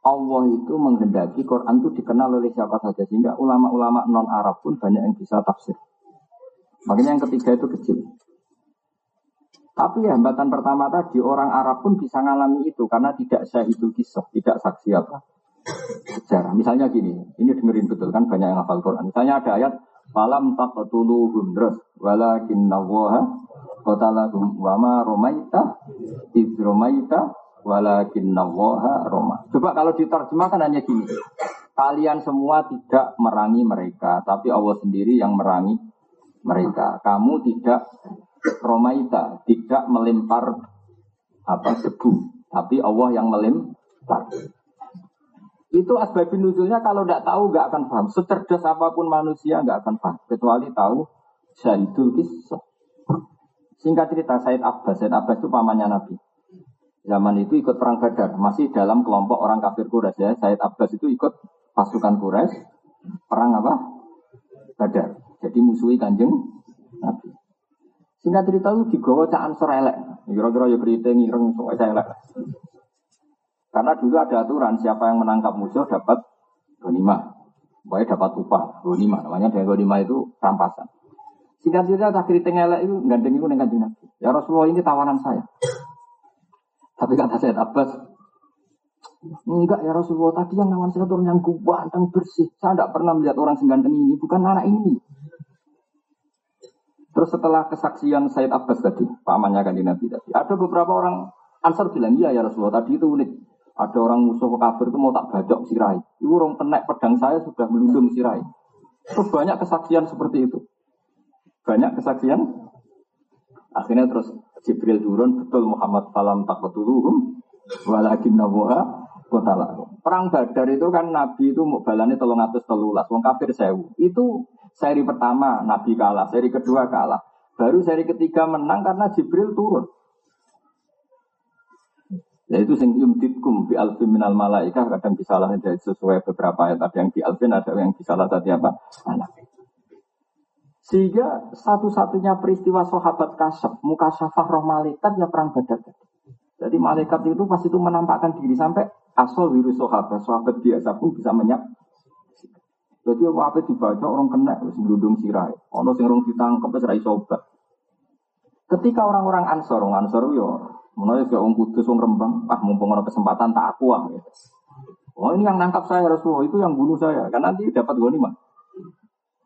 Allah itu menghendaki Quran itu dikenal oleh siapa saja, sehingga ulama-ulama non-Arab pun banyak yang bisa tafsir. Makanya yang ketiga itu kecil. Tapi ya, hambatan pertama tadi, orang Arab pun bisa ngalami itu, karena tidak syahidul qissah, tidak saksi apa sejarah. Misalnya gini, ini dengerin betul kan, banyak yang hafal Quran. Misalnya ada ayat, falam taqtuluhum dras walakinnallaha qatalahum wama romaita iz romaita walakinnallaha roma. Coba kalau diterjemahkan hanya gini. Kalian semua tidak merangi mereka, tapi Allah sendiri yang merangi mereka. Kamu tidak romaita, tidak melempar apa debu, tapi Allah yang melempar. Itu asbabun nuzulnya kalau tidak tahu nggak akan paham. Secerdas apapun manusia nggak akan paham kecuali tahu syahidul qissah. Singkat cerita, Sayyid Abbas, Sayyid Abbas itu pamannya Nabi. Zaman itu ikut perang Badar, masih dalam kelompok orang kafir Quraisy ya. Sayyid Abbas itu ikut pasukan Quraisy perang apa? Badar. Jadi musuhi Kanjeng Nabi. Singkat cerita itu digawa cak ansor elek. Kira-kira ya keriting ireng sok elek. Karena dulu ada aturan siapa yang menangkap musuh dapat ghanimah. Pokoknya dapat upah, ghanimah. Namanya dari ghanimah itu rampasan. Singkat cerita tak keriting elek itu gandeng iku ning Kanjeng Nabi. Ya Rasulullah ini tawanan saya. Tapi kata Sayyid Abbas, enggak ya Rasulullah, tadi yang nawan saya itu orang yang ganteng bersih. Saya tidak pernah melihat orang seganteng ini, bukan anak ini. Terus setelah kesaksian Sayyid Abbas tadi, pamannya Kanjeng Nabi tadi, ada beberapa orang Ansar bilang, iya ya Rasulullah, tadi itu unik. Ada orang musuh kafir itu mau tak badok sirai. Itu orang penek pedang saya sudah melundung sirai. Terus banyak kesaksian seperti itu. Banyak kesaksian. Akhirnya terus Jibril turun, betul Muhammad falam taqatuluhum, walakin nabuha kotala. Perang Badar itu kan Nabi itu mukbalane tiga ratus tiga belas, wong kafir sewu. Itu seri pertama Nabi kalah, seri kedua kalah. Baru seri ketiga menang karena Jibril turun. Yaitu sing yumtitkum bi alfin minal malaikah kadang disalahin dari sesuai beberapa ayat, ada yang bi alfin, ada yang disalah tadi apa? Anak. Sehingga satu-satunya peristiwa sahabat kasyaf, mukasyafah roh malaikat ya perang Badar. Jadi malaikat itu pas itu menampakkan diri sampai asal virus sahabat, sahabat biasa pun bisa menyap. Jadi apa dibaca orang kena, geludung sirai. Ono sing rong ditangkep wis ra iso obat. Ketika orang-orang Ansor, orang Ansor yo, menawa yo wong Kudus wong Rembang, ah mumpung ono kesempatan tak aku ah. Oh ini yang nangkap saya Rasulullah, itu yang bunuh saya. Kan nanti dapat ghanimah.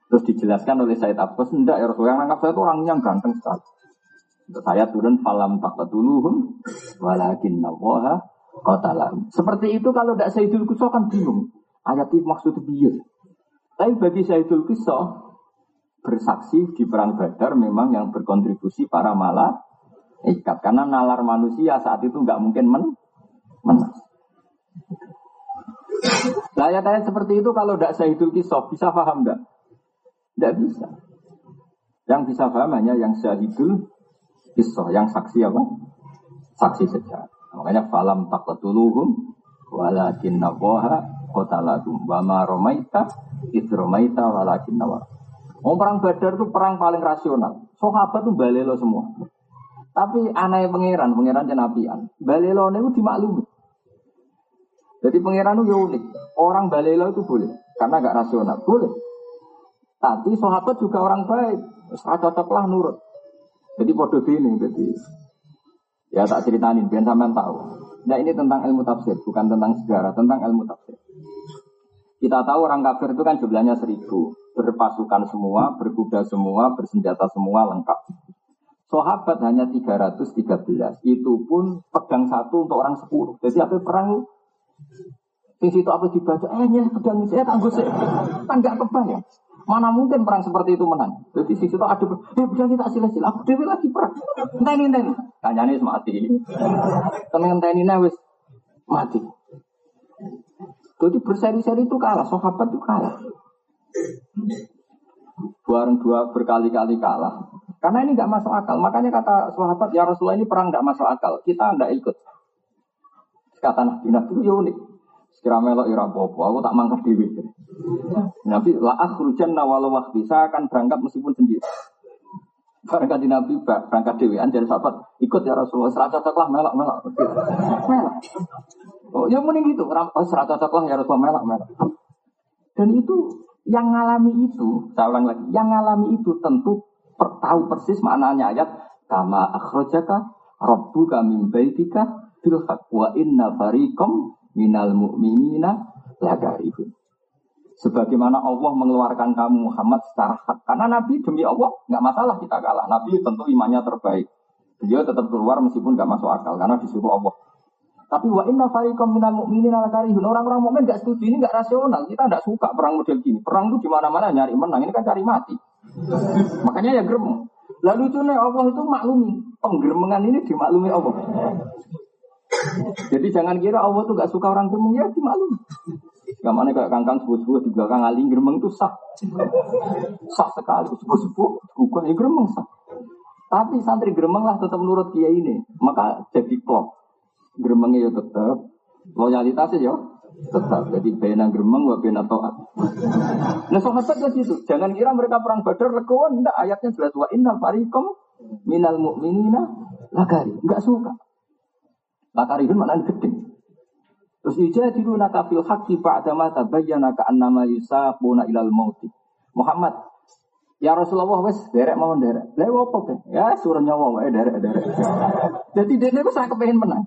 Terus dijelaskan oleh Sayyid Abbas, ndak ya Rasulullah, yang nangkap saya itu orangnya ganteng sekali. Terus saya turun falam taqatuluhum walakin nawaha qatalam. Seperti itu kalau ndak Sayyidul Qissa kan bingung. Ayat itu maksudnya piye? Tapi bagi Sayyidul Qissa, bersaksi di Perang Badar memang yang berkontribusi para malaikat. Karena nalar manusia saat itu nggak mungkin men- menang. Ayat-ayat seperti itu kalau tidak Sayyidul Qissa, bisa paham nggak? Nggak bisa. Yang bisa paham hanya yang Sayyidul Qissa, yang saksi apa? Saksi sejarah. Makanya falam taqatuluhum walakin nawaha qatalakum wa ma romaita id romaita walakin nawar. Om perang Badar itu perang paling rasional. Sahabat itu balelo semua. Tapi aneh pangeran, pangeran jenapian. Balelone itu dimaklumi. Jadi pangeran itu unik. Orang balelo itu boleh karena enggak rasional, boleh. Tapi sahabat juga orang baik. Cocoklah nurut. Jadi podo dene jadi. Ya tak ceritain biar sampean tahu. Nah ini tentang ilmu tafsir, bukan tentang sejarah, tentang ilmu tafsir. Kita tahu orang kafir itu kan jumlahnya seribu, berpasukan semua, berkuda semua, bersenjata semua, lengkap. Sahabat hanya tiga ratus tiga belas, itu pun pedang satu untuk orang sepuluh. Jadi apa perang? Di situ apa dibaca? Eh nyelih pedang saya tak gosek, kan nggak kebayang. Mana mungkin perang seperti itu menang? Jadi di situ ada eh pedang kita sila-sila, aku dewi lagi perang. Enteni enteni, kanyane wis mati. Temen entenine wis mati. Jadi berseri-seri itu kalah, sahabat itu kalah. Bareng dua berkali-kali kalah. Karena ini nggak masuk akal. Makanya kata sahabat, ya Rasulullah ini perang nggak masuk akal. Kita nggak ikut. Kata Nabi Nabi itu ya unik. Sekira melok ya rapopo, aku tak mangkat dewi. Nabi la akhrujanna walau waktu, saya akan berangkat meskipun sendiri. Barangkali Nabi berangkat dewean dari sahabat, ikut ya Rasulullah, serata cocoklah melok melok. Melok. Oh, ya mending gitu, serata cocoklah ya Rasulullah melok melok. Dan itu yang ngalami itu, saya ulang lagi, yang ngalami itu tentu per, tahu persis maknanya ayat kama akhrajaka rabbuka min baitika bil haqq wa inna fariqam minal mu'minina lagarihun. Sebagaimana Allah mengeluarkan kamu Muhammad secara hak. Karena Nabi demi Allah enggak masalah kita kalah. Nabi tentu imannya terbaik. Beliau tetap keluar meskipun enggak masuk akal karena disuruh Allah. Tapi wa inna fariqam minal mu'minina lagarihun. Orang-orang mukmin enggak setuju, ini enggak rasional. Kita enggak suka perang model gini. Perang itu di mana-mana nyari menang, ini kan cari mati. Makanya ya gremeng. Lalu lucunya Allah itu maklumi. Penggremengan ini dimaklumi Allah. Jadi jangan kira Allah tuh gak suka orang gremeng, ya dimaklumi. Gamane kayak kangkang sepuh-sepuh di belakang ali gremeng itu sah. Sah sekali sepuh-sepuh bukan ya gremeng sah. Tapi santri gremeng lah tetap nurut kiai ini. Maka jadi klop. Gremengnya ya tetap, loyalitasnya ya tetap. Jadi benang gremeng wa benang taat. Nah sahabat itu gitu. Jangan kira mereka perang Badar legoan, ndak ayatnya jelas wa inna fariqum minal mu'minina lakari, enggak suka. Lakari itu maknanya gede. Terus ijadiluna kafil haqqi ba'dama tabayyana ka'annama yusaquna ilal mauti. Muhammad, ya Rasulullah wes derek mawon derek. Lha opo ge? Ya suruh nyawa wae derek-derek. Jadi dene wis sak kepengin menang.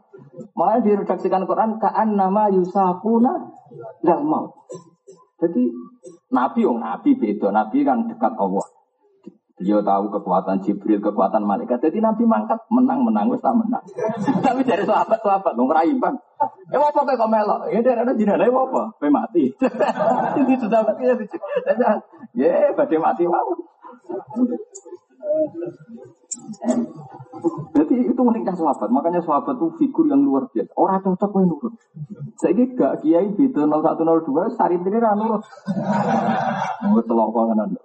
Malah diredaksikan Quran ka'annama yusaquna ilal maut. Jadi nabi wong nabi beda, nabi kan dekat Allah. Beliau tahu kekuatan Jibril, kekuatan malaikat. Jadi nabi mangkat menang-menang wis ta menang. Tapi dari sahabat-sahabat wong ra imbang. Eh opo kok melok? Ya derek jenenge opo? Pe mati. Itu sudah begitu. Ya, badai mati waw. Jadi itu uniknya sahabat. Makanya sahabat itu figur yang luar biasa. Orang cocok kowe nurut. Saiki gak kiai beda nol satu nol dua sari dene ra nurut. Wis telok kanan.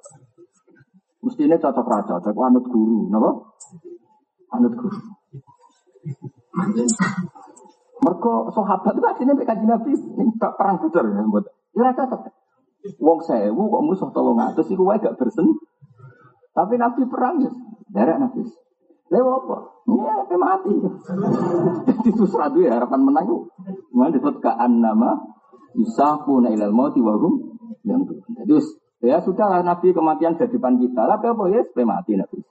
Mestine cocok ra cocok anut guru, napa? Anut guru. Mergo sahabat itu asline mek Kanjeng Nabi ning perang Badar ya mboten. Ya cocok. Wong sewu kok musuh tolong atas iku wae gak bersen. Tapi nabi perang ya, derek nabi. Lewo apa? Ya pe mati. Dadi susra duwe harapan menang ku. Mun disebut ka'an nama yusafuna ilal mauti wa hum yang tu. Jadi ya sudahlah nabi kematian jadi depan kita. Lah apa ya pe mati nabi.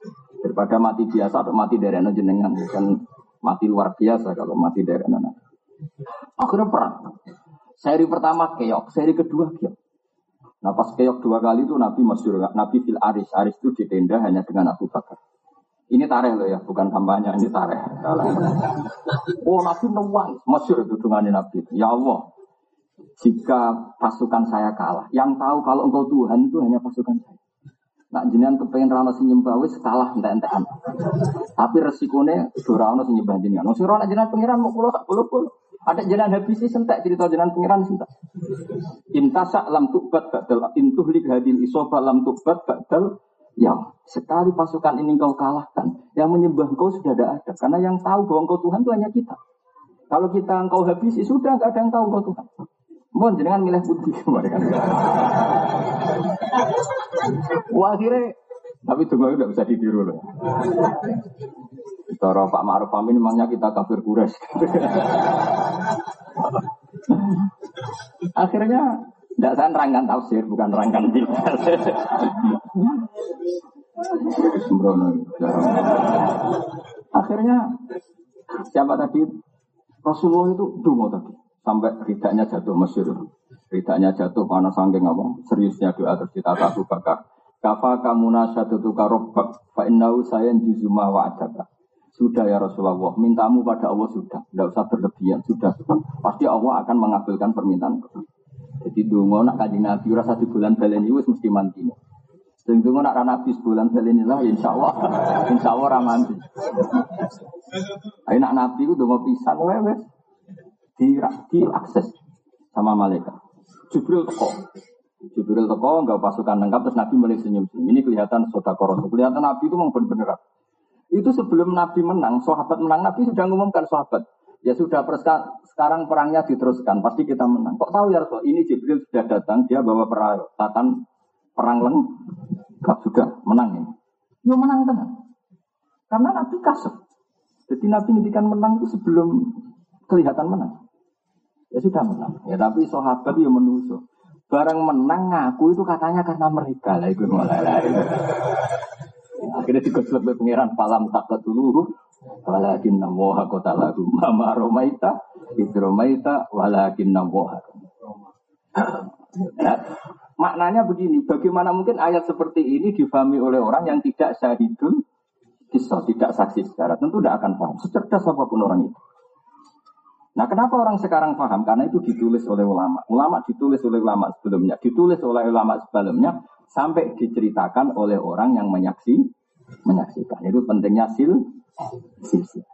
Daripada mati biasa atau mati derekno jenengan kan mati luar biasa kalau mati derekno nabi. Akhirnya perang. Seri pertama keok, seri kedua keok. Nah pas keok dua kali itu Nabi masyhur, Nabi fil aris, aris itu di tenda hanya dengan Abu Bakar. Ini tarikh loh ya, bukan kampanye, ini tarikh. Oh Nabi nangis, masyhur itu dengan Nabi. Ya Allah, jika pasukan saya kalah, yang tahu kalau engkau Tuhan itu hanya pasukan saya. Nak jenengan kepengen rano sing nyembah wis kalah entek-entekan. Tapi resikone ora ono sing nyembah jenengan. Wis ora ana jenengan pengiran mok kula tak puluh-puluh. Ada jenengan habis sih entek cerita jenengan pengiran entek. Intasa lam tubat badal intuhlik hadil isoba lam tubat badal ya. Sekali pasukan ini engkau kalahkan, yang menyembah engkau sudah tidak ada karena yang tahu bahwa engkau Tuhan itu hanya kita. Kalau kita engkau habis sudah enggak ada yang tahu engkau Tuhan. Mohon jenengan milih putih mereka. Wah akhirnya, tapi juga tidak bisa ditiru loh. Toro Pak Ma'ruf Amin memangnya kita kafir kures. Akhirnya tidak saya rangkan tafsir, bukan rangkan bilal. Sembrono. Akhirnya siapa tadi Rasulullah itu dungo tadi sampai ridaknya jatuh Mesir. Ridaknya jatuh karena saking ngomong seriusnya doa terus kita Abu Bakar. Kafa kamunasyatuka rabbak fa innahu sayanjizu ma wa'adaka. Sudah ya Rasulullah, mintamu pada Allah sudah, enggak usah berlebihan, sudah sudah. Pasti Allah akan mengabulkan permintaanku. Jadi donga nak Kanjeng Nabi ora satu bulan baleni wis mesti mantine. Sing donga nak Nabi sebulan baleni lah insyaallah. Insyaallah ra mandi. Ayo nak Nabi ku donga pisan wae wis diakses sama malaikat. Jibril teko. Jibril teko, enggak pasukan lengkap, terus Nabi mulai senyum-senyum. Ini kelihatan sedekah Rasul. Kelihatan Nabi itu memang bener-bener. Itu sebelum Nabi menang, sahabat menang, Nabi sudah mengumumkan sahabat. Ya sudah, perska, sekarang perangnya diteruskan, pasti kita menang. Kok tahu ya Rasul? Ini Jibril sudah datang, dia bawa peralatan perang lengkap sudah menang ini. Ya menang tenang. Karena Nabi kasep. Jadi Nabi ngintikan menang itu sebelum kelihatan menang. Ya sudah menang. Ya tapi sahabat ya menusuk. Barang menang ngaku itu katanya karena mereka lah itu mulai lah. Akhirnya dikoslep oleh pangeran Palam takut dulu. Walakin nawoha kota lagu mama romaita, isromaita, walakin nawoha. Maknanya begini. Bagaimana mungkin ayat seperti ini difahami oleh orang yang tidak syahidul kisah, tidak saksi secara tentu tidak akan paham. Secerdas apapun orang itu. Nah kenapa orang sekarang paham? Karena itu ditulis oleh ulama. Ulama ditulis oleh ulama sebelumnya. Ditulis oleh ulama sebelumnya. Sampai diceritakan oleh orang yang menyaksi, menyaksikan. Itu pentingnya sil, silsilah.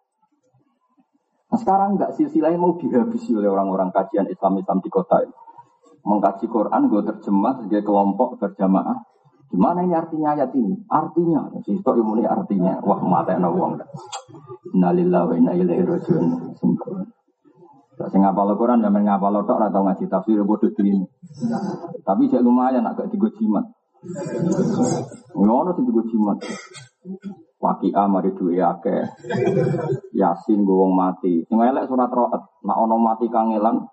Nah sekarang enggak silsilahnya mau dihabisi oleh orang-orang kajian Islam-Islam di kota ini. Mengkaji Quran, gue terjemah sebagai kelompok berjamaah. Gimana ini artinya ayat ini? Artinya, sistok imuni artinya. Wah matena wong. Innalillahi wa inna ilaihi raji'un. Sungguh. Tak sing ngapal Al-Qur'an ya men ngapal tok ora tau ngaji tafsir bodho dene. Tapi jek lumayan agak digo jimat. Ngono sing digo jimat. Waki'ah mari duwe akeh. Yasin go wong mati. Sing elek surat ro'at. Nek ana mati kang elang.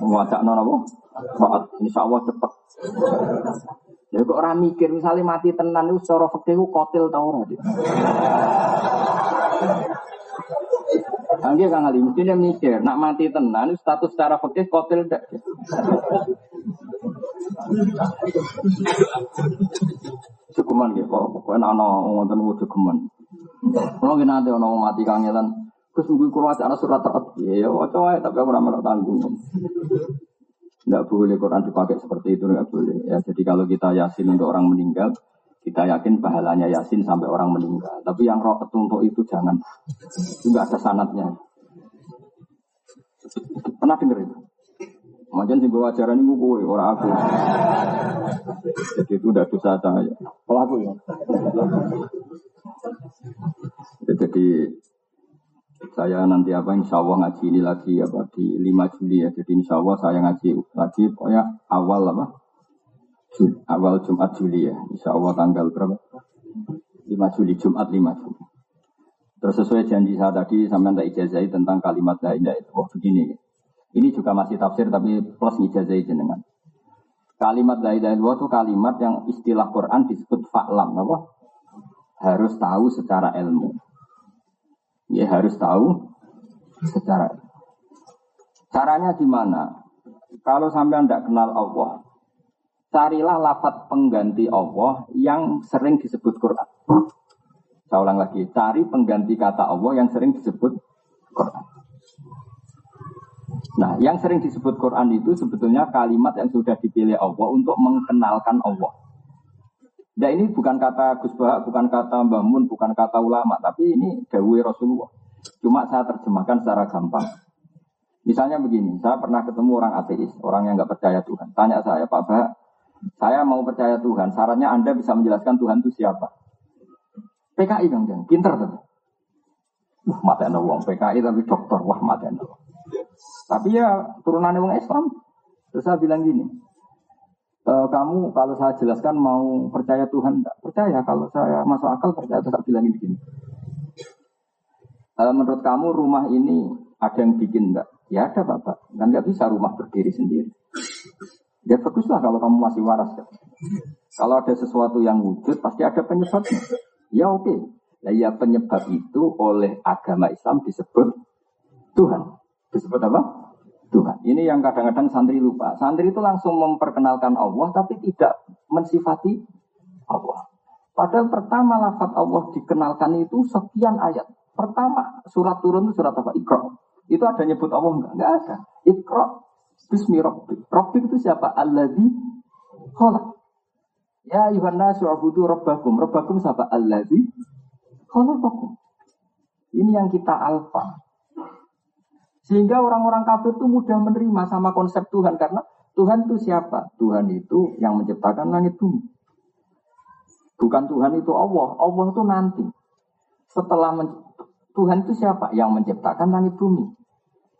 Wacana napa? Ro'at. Insyaallah cepet. Ya kok ora mikir misale mati tenan iku cara fikih ku kotil ta ora. Angge kang Ali mesti mikir, nek mati tenan status secara fikih kotil ndak. Cukuman nggih kok ana wonten wudu gemen. Kulo nggih nate ana wong mati kangelan, Gus mung kula acara surat terot. Ya waca wae tapi aku ora melok tanggung. Ndak boleh Quran dipakai seperti itu, nggak boleh. Ya jadi kalau kita yasin untuk orang meninggal, kita yakin pahalanya yasin sampai orang meninggal. Tapi yang roh petuntuk itu jangan. Juga ada sanadnya. Pernah dengar itu? Macam sih gue ajaran ini gue orang aku, jadi itu udah susah aja. Pelaku ya. Jadi saya nanti apa Insya Allah ngaji ini lagi apa di lima Juli ya. Jadi Insya Allah saya ngaji lagi pokoknya awal apa awal Jumat Juli ya. Insya Allah tanggal berapa? lima Juli Jumat lima Juli. Terus sesuai janji saya tadi sampai tak ijazahi tentang kalimat la ilaha illallah. Oh begini. Ini juga masih tafsir tapi plus ngijazai jenengan. Kalimat la ilaha illallah itu kalimat yang istilah Quran disebut fa'lam, apa? Harus tahu secara ilmu. Ya harus tahu secara. Caranya gimana? Kalau sampean tidak kenal Allah, carilah lafaz pengganti Allah yang sering disebut Quran. Saya ulang lagi, cari pengganti kata Allah yang sering disebut Quran. Nah, yang sering disebut Quran itu sebetulnya kalimat yang sudah dipilih Allah untuk mengenalkan Allah. Nah, ini bukan kata Gus Bahak, bukan kata Mbah Mun, bukan kata ulama, tapi ini dawuh Rasulullah. Cuma saya terjemahkan secara gampang. Misalnya begini, saya pernah ketemu orang ateis, orang yang nggak percaya Tuhan. Tanya saya, Pak Bahak, saya mau percaya Tuhan, syaratnya Anda bisa menjelaskan Tuhan itu siapa? P K I, Bang Jang, pinter tuh. Wah, matene wong P K I tapi dokter, wah matene. Tapi ya turunannya orang Islam. Terus saya bilang gini, e, kamu kalau saya jelaskan mau percaya Tuhan enggak? Percaya, kalau saya masuk akal percaya. Terus saya bilang gini, e, menurut kamu rumah ini ada yang bikin enggak? Ya ada Bapak, kan enggak bisa rumah berdiri sendiri. Ya baguslah kalau kamu masih waras ya. Kalau ada sesuatu yang wujud pasti ada penyebabnya. Ya oke okay. Nah ya penyebab itu oleh agama Islam disebut Tuhan. Disebut apa? Tuhan. Ini yang kadang-kadang santri lupa. Santri itu langsung memperkenalkan Allah tapi tidak mensifati Allah. Padahal pertama lafaz Allah dikenalkan itu sekian ayat. Pertama surat turun itu surat apa? Iqra. Itu ada nyebut Allah enggak? Enggak ada. Iqra bismi rabbik. Rabbik itu siapa? Allazi khalaq. Ya ayyuhannasu ubudu rabbakum. Rabbakum siapa? Allazi khalaqakum. Ini yang kita alfa. Sehingga orang-orang kafir itu mudah menerima sama konsep Tuhan. Karena Tuhan itu siapa? Tuhan itu yang menciptakan langit bumi. Bukan Tuhan itu Allah. Allah itu nanti. Setelah men- Tuhan itu siapa? Yang menciptakan langit bumi.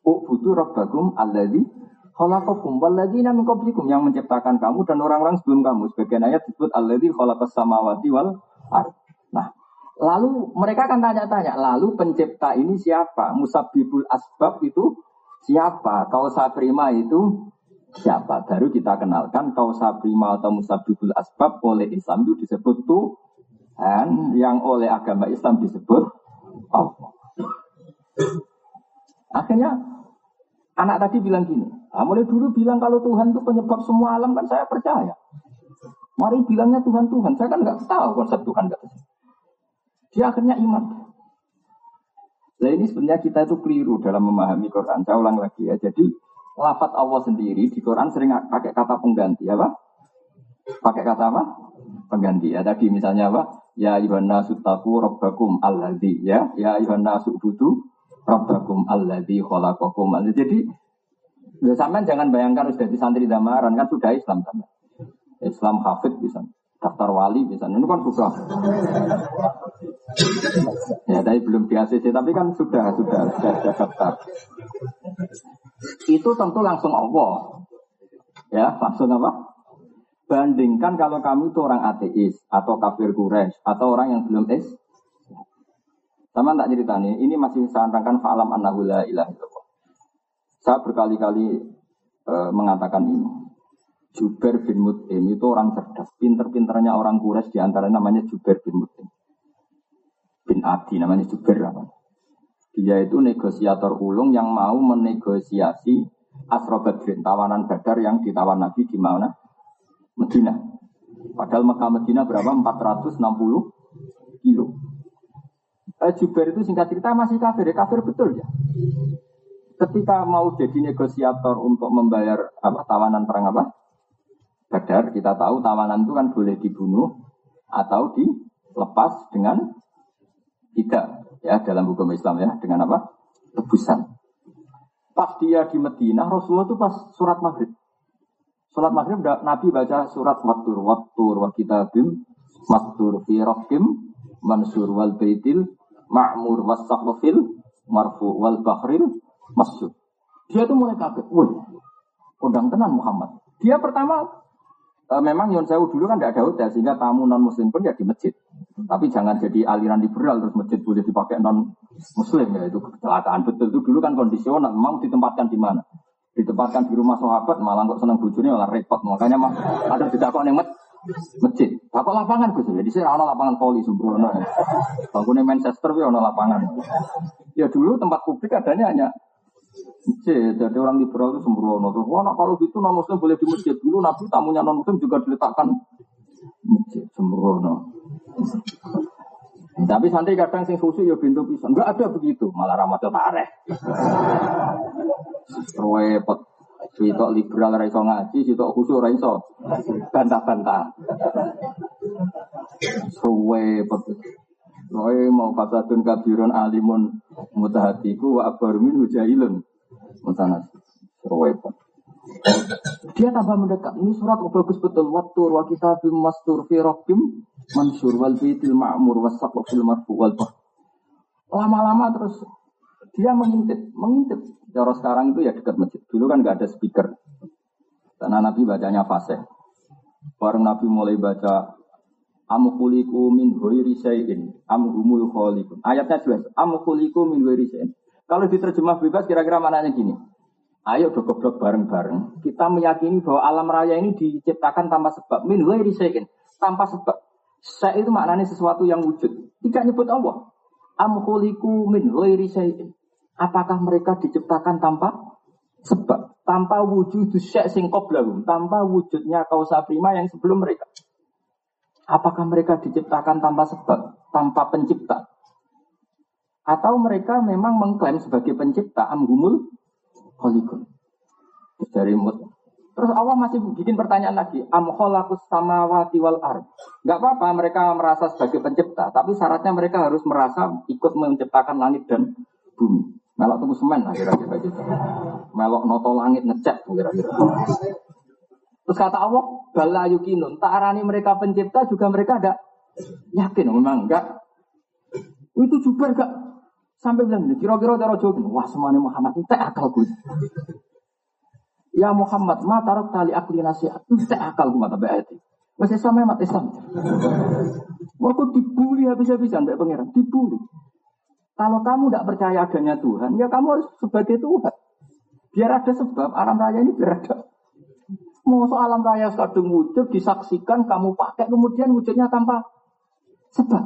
U'budu rabbakum alladzi khalaqakum walladzina min qablikum. Yang menciptakan kamu dan orang-orang sebelum kamu. Sebagian ayat disebut alladzi khalaqas samawati wal ardh. Nah. Lalu mereka akan tanya-tanya, lalu pencipta ini siapa? Musabbibul asbab itu siapa? Kausa prima itu siapa? Baru kita kenalkan kausa prima atau musabbibul asbab oleh Islam itu disebut Tuhan, yang oleh agama Islam disebut Allah. Akhirnya anak tadi bilang gini, ah, mulai dulu bilang kalau Tuhan itu penyebab semua alam kan saya percaya. Mari bilangnya Tuhan-Tuhan, saya kan nggak tahu konsep Tuhan nggak tahu. Dia akhirnya iman. Nah ini sebenarnya kita itu keliru dalam memahami Quran. Saya ulang lagi ya. Jadi lafaz Allah sendiri di Quran sering pakai kata pengganti apa? Pakai kata apa? Pengganti ya. Tadi misalnya apa? Ya ayyuhannasu taqu rabbakum alladzi ya. Ya ayyuhannasu ubudu rabbakum alladzi khalaqakum. Jadi ya sampean jangan bayangkan sudah di santri damaran kan sudah Islam sampean. Islam hafid bisa. Daftar wali misalnya, ini kan sudah. Ya, tapi belum di A C C, tapi kan sudah, sudah, sudah, sudah daftar. Itu tentu langsung Allah. Ya, langsung apa? Bandingkan kalau kamu itu orang ateis atau kafir Quraisy atau orang yang belum es. Sama tak ceritanya, ini masih saya terangkan fa'alam annahu la ilaha illallah. Saya berkali-kali e, mengatakan ini. Jubair bin Mut'im itu orang cerdas, pinter-pinternya orang Quraisy diantaranya namanya Jubair bin Mut'im. Bin Adi namanya Jubair namanya. Dia itu negosiator ulung yang mau menegosiasi Asra Badrin, tawanan Badar yang ditawan Nabi di mana? Medina. Padahal Mekah Medina berapa? empat ratus enam puluh kilo. Eh, Jubair itu singkat cerita masih kafir, ya kafir betul ya. Ketika mau jadi negosiator untuk membayar apa, tawanan perang apa? Badar, kita tahu tawanan itu kan boleh dibunuh atau dilepas dengan tidak ya dalam hukum Islam ya dengan apa? Tebusan. Pas dia di Medina, Rasulullah itu pas surat maghrib. Salat maghrib Nabi baca surat Wattur Wattur wa kitabim mastur fi raqqim mansur wal baitil ma'mur was saqfil marfu wal bahril masyur. Dia itu mulai kaget. Wah, kondang tenan Muhammad. Dia pertama e, memang Yon Sewu dulu kan tidak ada hotel sehingga tamu non muslim pun ya di masjid. Tapi jangan jadi aliran liberal terus masjid boleh dipakai non muslim ya itu kecelakaan betul itu dulu kan kondisional memang ditempatkan di mana. Ditempatkan di rumah sahabat malah kok seneng bojone malah repot makanya mah ada didakok ning masjid. Dakok lapangan Gus. Jadi sira ana lapangan voli sembrono. Bangunane Manchester kuwi ana lapangan. Ya dulu tempat publik adanya hanya masjid. Jadi orang liberal itu sembrono. Terus ono kalau gitu non muslim boleh di masjid. Dulu Nabi tamunya non muslim juga diletakkan masjid sembrono. Tapi santri kadang sing khusus ya bintu pisan. Enggak ada begitu, malah ramadhan tareh. Repot, sitok liberal ora iso ngaji, sitok khusyuk ora iso bantah-bantah. Repot. Roe mau fasadun kabiron alimun mutahatiku wa abarmin hujailun. Mutanas. Repot. Dia tambah mendekat. Ini surat bagus betul. Wattur wa kitabim mastur fi raqqim mansur wal baitil ma'mur wasaqfil marfu wal bah. Lama-lama terus dia mengintip, mengintip. Cara sekarang itu ya dekat masjid. Dulu kan nggak ada speaker. Karena Nabi bacanya fasih. Bareng Nabi mulai baca am khuliqu min ghairi syai'in am humul khaliqun. Ayatnya jelas. Am khuliqu min ghairi syai'in. Kalau diterjemah bebas kira-kira maknanya gini. Ayo do goblok bareng-bareng. Kita meyakini bahwa alam raya ini diciptakan tanpa sebab. Min ghairi syai'in. Tanpa sebab. Syai' itu maknanya sesuatu yang wujud. Tidak nyebut Allah. Am khuliqu min ghairi syai'in. Apakah mereka diciptakan tanpa sebab, tanpa wujud syek sing qablahum, tanpa wujudnya kausa prima yang sebelum mereka? Apakah mereka diciptakan tanpa sebab, tanpa pencipta? Atau mereka memang mengklaim sebagai pencipta amhumul khaliqun? Dari mut. Terus Allah masih bikin pertanyaan lagi, am khalaqus samawati wal ard. Enggak apa-apa mereka merasa sebagai pencipta, tapi syaratnya mereka harus merasa ikut menciptakan langit dan bumi. Melok tunggu semen akhir-akhir aja. Melok noto langit ngecek akhir-akhir. Terus kata Allah, bala yukinun. Tak arani mereka pencipta juga mereka ada yakin memang enggak. Itu juga enggak sampai bilang gini. Kira-kira cara jawabin. Wah semane Muhammad itu akalku. Ya Muhammad, ma tarak tali akli nasihat. Itu akalku mata baati. Wes sampe mate Islam. Waktu dibuli habis-habisan mbek pangeran, dibuli. Kalau kamu tidak percaya adanya Tuhan, ya kamu harus sebagai Tuhan. Biar ada sebab, alam raya ini biar ada. Mau soal alam raya kadung wujud, disaksikan, kamu pakai, kemudian wujudnya tanpa sebab.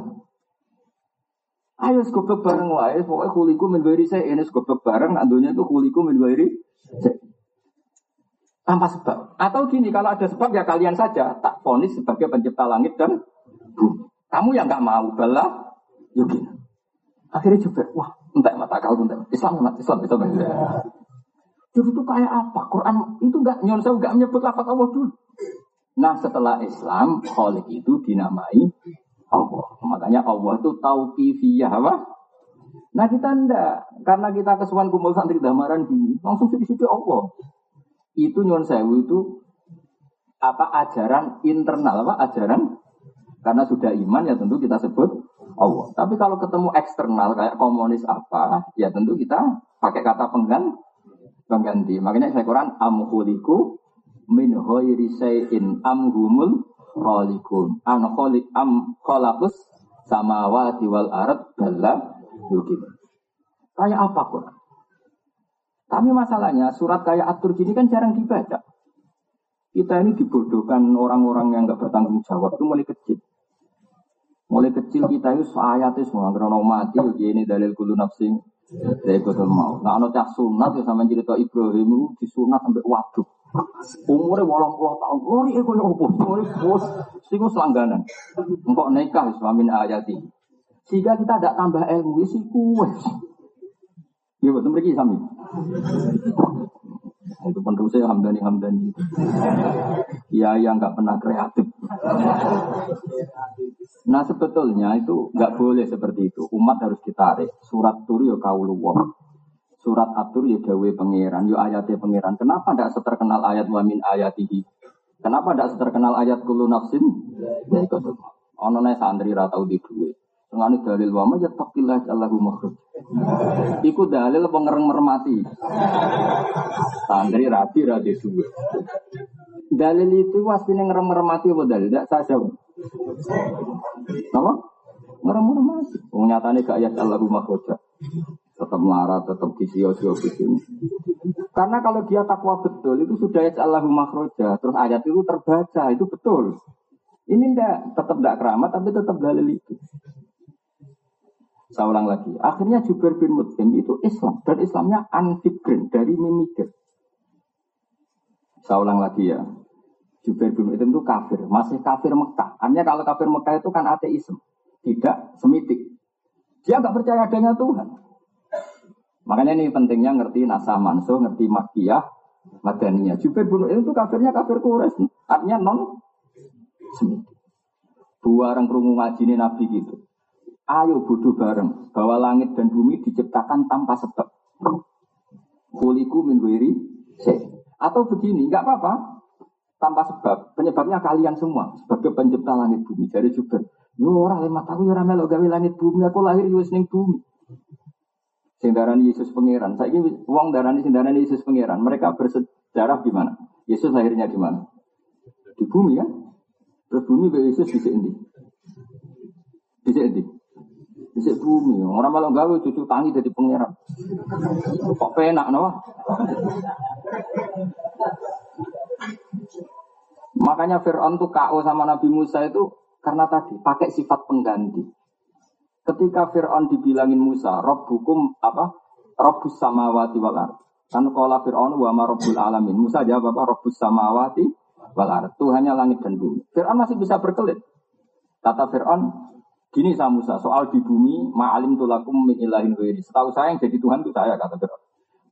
Ayo skobek bareng wae, pokoknya kuliku menwiri saya, ini skobek bareng, nantunya itu kuliku menwiri saya. Tanpa sebab. Atau gini, kalau ada sebab ya kalian saja, tak vonis sebagai pencipta langit dan bumi. Kamu yang tidak mau, bala, yuk. Akhirnya Jubair, wah, entek mata akal, entek Islam, umat Islam, Islam, Islam. Yeah. Jadi itu kayak apa? Quran itu enggak nyonsel, enggak menyebut lafaz Allah dulu. Nah setelah Islam, khalik itu dinamai Allah. Makanya Allah itu tauqifiyah, apa? Nah kita enggak, karena kita kesuwan kumpul santri damaran gini, langsung sedikit Allah. Itu nyonsel itu apa ajaran internal, apa ajaran? Karena sudah iman ya tentu kita sebut Allah. Tapi kalau ketemu eksternal kayak komunis apa, ya tentu kita pakai kata pengganti. Makanya saya Quran am khuliqu min ghairi syai'in am humul khaliqun an khaliq am khalaqus samawati wal ard balla yuqin. Kayak apa Quran? Tapi masalahnya surat kayak At-Turki ini kan jarang dibaca. Kita ini dibodohkan orang-orang yang enggak bertanggung jawab itu mulai kecil. Mulai kecil kita itu ayatnya semua karena mati begini dalil kullu nafsin dari kodol mau. Nah, ada cah sunat ya sama cerita Ibrahim itu disunat sampai waduk. Umurnya delapan puluh tahun. Lori itu yang opo, lori bos, siku selangganan. Engkau nikah suamin ayati. Sehingga kita tidak tambah ilmu siku. Ya betul pergi sami. Itu penerusnya hamdani hamdani. Ya yang nggak pernah kreatif. Nah sebetulnya itu nggak boleh seperti itu. Umat harus ditarik. Surat Tur ya kauluwah. Surat Atur ya dawe pangeran. Ya ayatnya pangeran. Kenapa tidak seterkenal ayat wamin ayatihi? Kenapa tidak seterkenal ayat kullu nafsin? Ya itu semua. Onone santri ratau di duit. Ngani dalil wa ma yattaqillah Allahu makhruj. Iku dalil pengereng mermati. Santri rapi rada duwe. Dalil itu wasine ngereng mermati apa dalil? Ndak saja. Apa? Ngereng mermati. Wong nyatane gak ayat Allahu makhruj. Tetap melarat, tetap disio-sio begini. Karena kalau dia takwa betul itu sudah ayat Allahu makhruj. Terus ayat itu terbaca, itu betul. Ini ndak tetap ndak keramat tapi tetap dalil itu. Saya ulang lagi. Akhirnya Jubair bin Mut'im itu Islam. Dan Islamnya anfikrin, dari memikir. Saya ulang lagi ya. Jubair bin Mut'im itu kafir. Masih kafir Mekah. Artinya kalau kafir Mekah itu kan ateisme. Tidak semitik. Dia nggak percaya adanya Tuhan. Makanya ini pentingnya ngerti Nasah Mansuh, ngerti Makkiyah, Madaniyah. Jubair bin Mut'im itu kafirnya kafir Quraisy. Artinya non semitik. Dua orang kerungu ngaji Nabi gitu. Ayo bodoh bareng, bahwa langit dan bumi diciptakan tanpa sebab. Kuliku minwiri, atau begini, enggak apa-apa, tanpa sebab. Penyebabnya kalian semua sebagai pencipta langit bumi. Jadi juga, yo ora lemat aku yo ora melok gawe langit bumi, aku lahir yo wis ning bumi. Sing darani Yesus pangeran. Saiki wong darani sing darani Yesus pangeran. Mereka bersejarah gimana? Yesus lahirnya di mana? Di bumi kan? Terus bumi be Yesus dhisik endi? Dhisik endi? Bisa bumi, orang malah gawe cucu tangi jadi pangeran. Kok penak, no? Makanya Fir'aun tuh K O sama Nabi Musa itu karena tadi pakai sifat pengganti. Ketika Fir'aun dibilangin Musa, Robbukum apa? Robbus samawati wal ard. Kan kalau Fir'aun wa ma Robbul alamin, Musa jawab apa? Robbus samawati wal ard. Tuhannya langit dan bumi. Fir'aun masih bisa berkelit. Kata Fir'aun. Gini sama Musa, soal di bumi, ma'alim tulakum min ilahin huiri. Setahu saya yang jadi Tuhan itu saya, kata Fir'aun.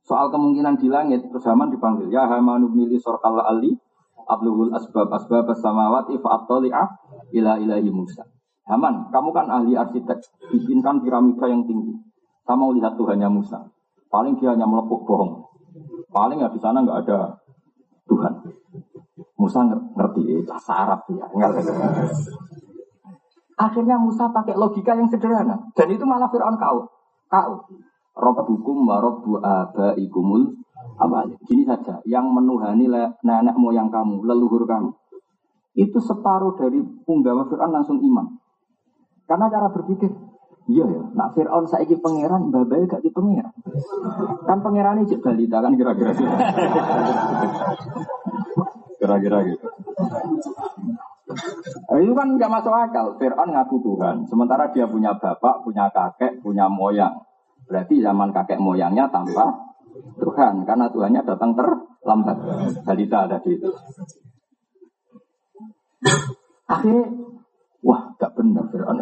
Soal kemungkinan di langit, terus Haman dipanggil. Ya Hamanu bnili sorkalla ali, abluhul asbab asbab samawati fa'attoli'ah ila ilahi Musa. Haman, kamu kan ahli arsitek, bikinkan piramida yang tinggi. Saya mau lihat Tuhannya Musa. Paling dia hanya melepuk bohong. Paling ya di sana enggak ada Tuhan. Musa ngerti, bahasa Arab ya, ngerti. Akhirnya Musa pakai logika yang sederhana. Dan itu malah Fir'aun kau. Kau. Rabbukum wa rabbu abaikumul awal. Gini saja. Yang menuhani nenek moyang kamu, leluhur kamu. Itu separuh dari punggawa Fir'aun langsung iman. Karena cara berpikir. Iya ya. Nah Fir'aun saiki pangeran, babay gak di pangeran. Kan pangerannya jek balita kan kira-kira. Kira-kira gitu. Nah, itu kan gak masuk akal. Fir'aun ngaku Tuhan. Sementara dia punya bapak, punya kakek, punya moyang. Berarti zaman kakek moyangnya tanpa Tuhan. Karena Tuhannya datang terlambat. Balita tadi itu. Akhirnya, wah gak benar Fir'aun.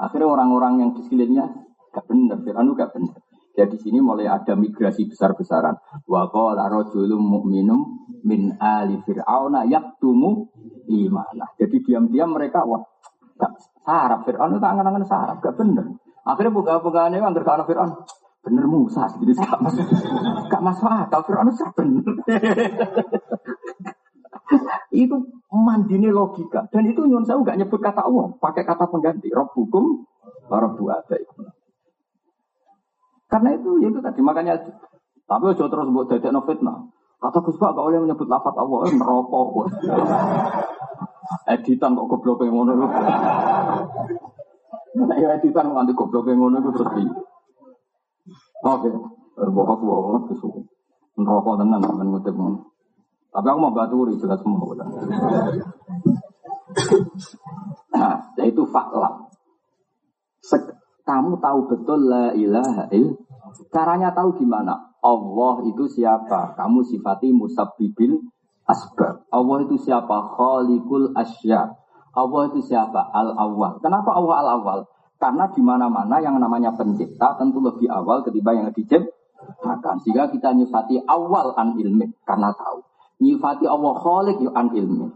Akhirnya orang-orang yang di sekelilingnya gak benar. Fir'aun itu gak benar. Jadi sini mulai ada migrasi besar-besaran. Wa qala rajulun mu'minum min ali fir'auna yaktumu imanah. Jadi diam-diam mereka wah gak sarap Fir'aun itu angan-angan sarap gak bener. Akhirnya buka-bukaane anggere ana Fir'aun bener Musa segini gak masuk. Gak masuk akal Fir'aun itu bener. Itu mandine logika dan itu nyuwun sewu gak nyebut kata Allah, pakai kata pengganti. Rabbukum wa rabbu abaikum. Karena itu, itu tadi makanya tapi aja terus buat dadekno fitnah. Kata Gus Pak, gak boleh menyebut lafadz Allah, merokok. Editan kok goblok yang ngono. Ya editan nganti goblok yang ngono itu terus di. Oke, berbohong bohong terus. Merokok tenan men ngutip. Tapi aku mau baturi jelas semua. Nah, itu faklam. Kamu tahu betul la ilaha illallah. Caranya tahu gimana? Allah itu siapa? Kamu sifati musabbibil asbab. Allah itu siapa? Khaliqul asya. Allah itu siapa? Al-awwal. Kenapa Allah al-awwal? Karena di mana-mana yang namanya pencipta tentu lebih awal ketimbang yang diciptakan. Sehingga kita nyifati awal an ilmi karena tahu. Nyifati Allah khaliq an ilmi.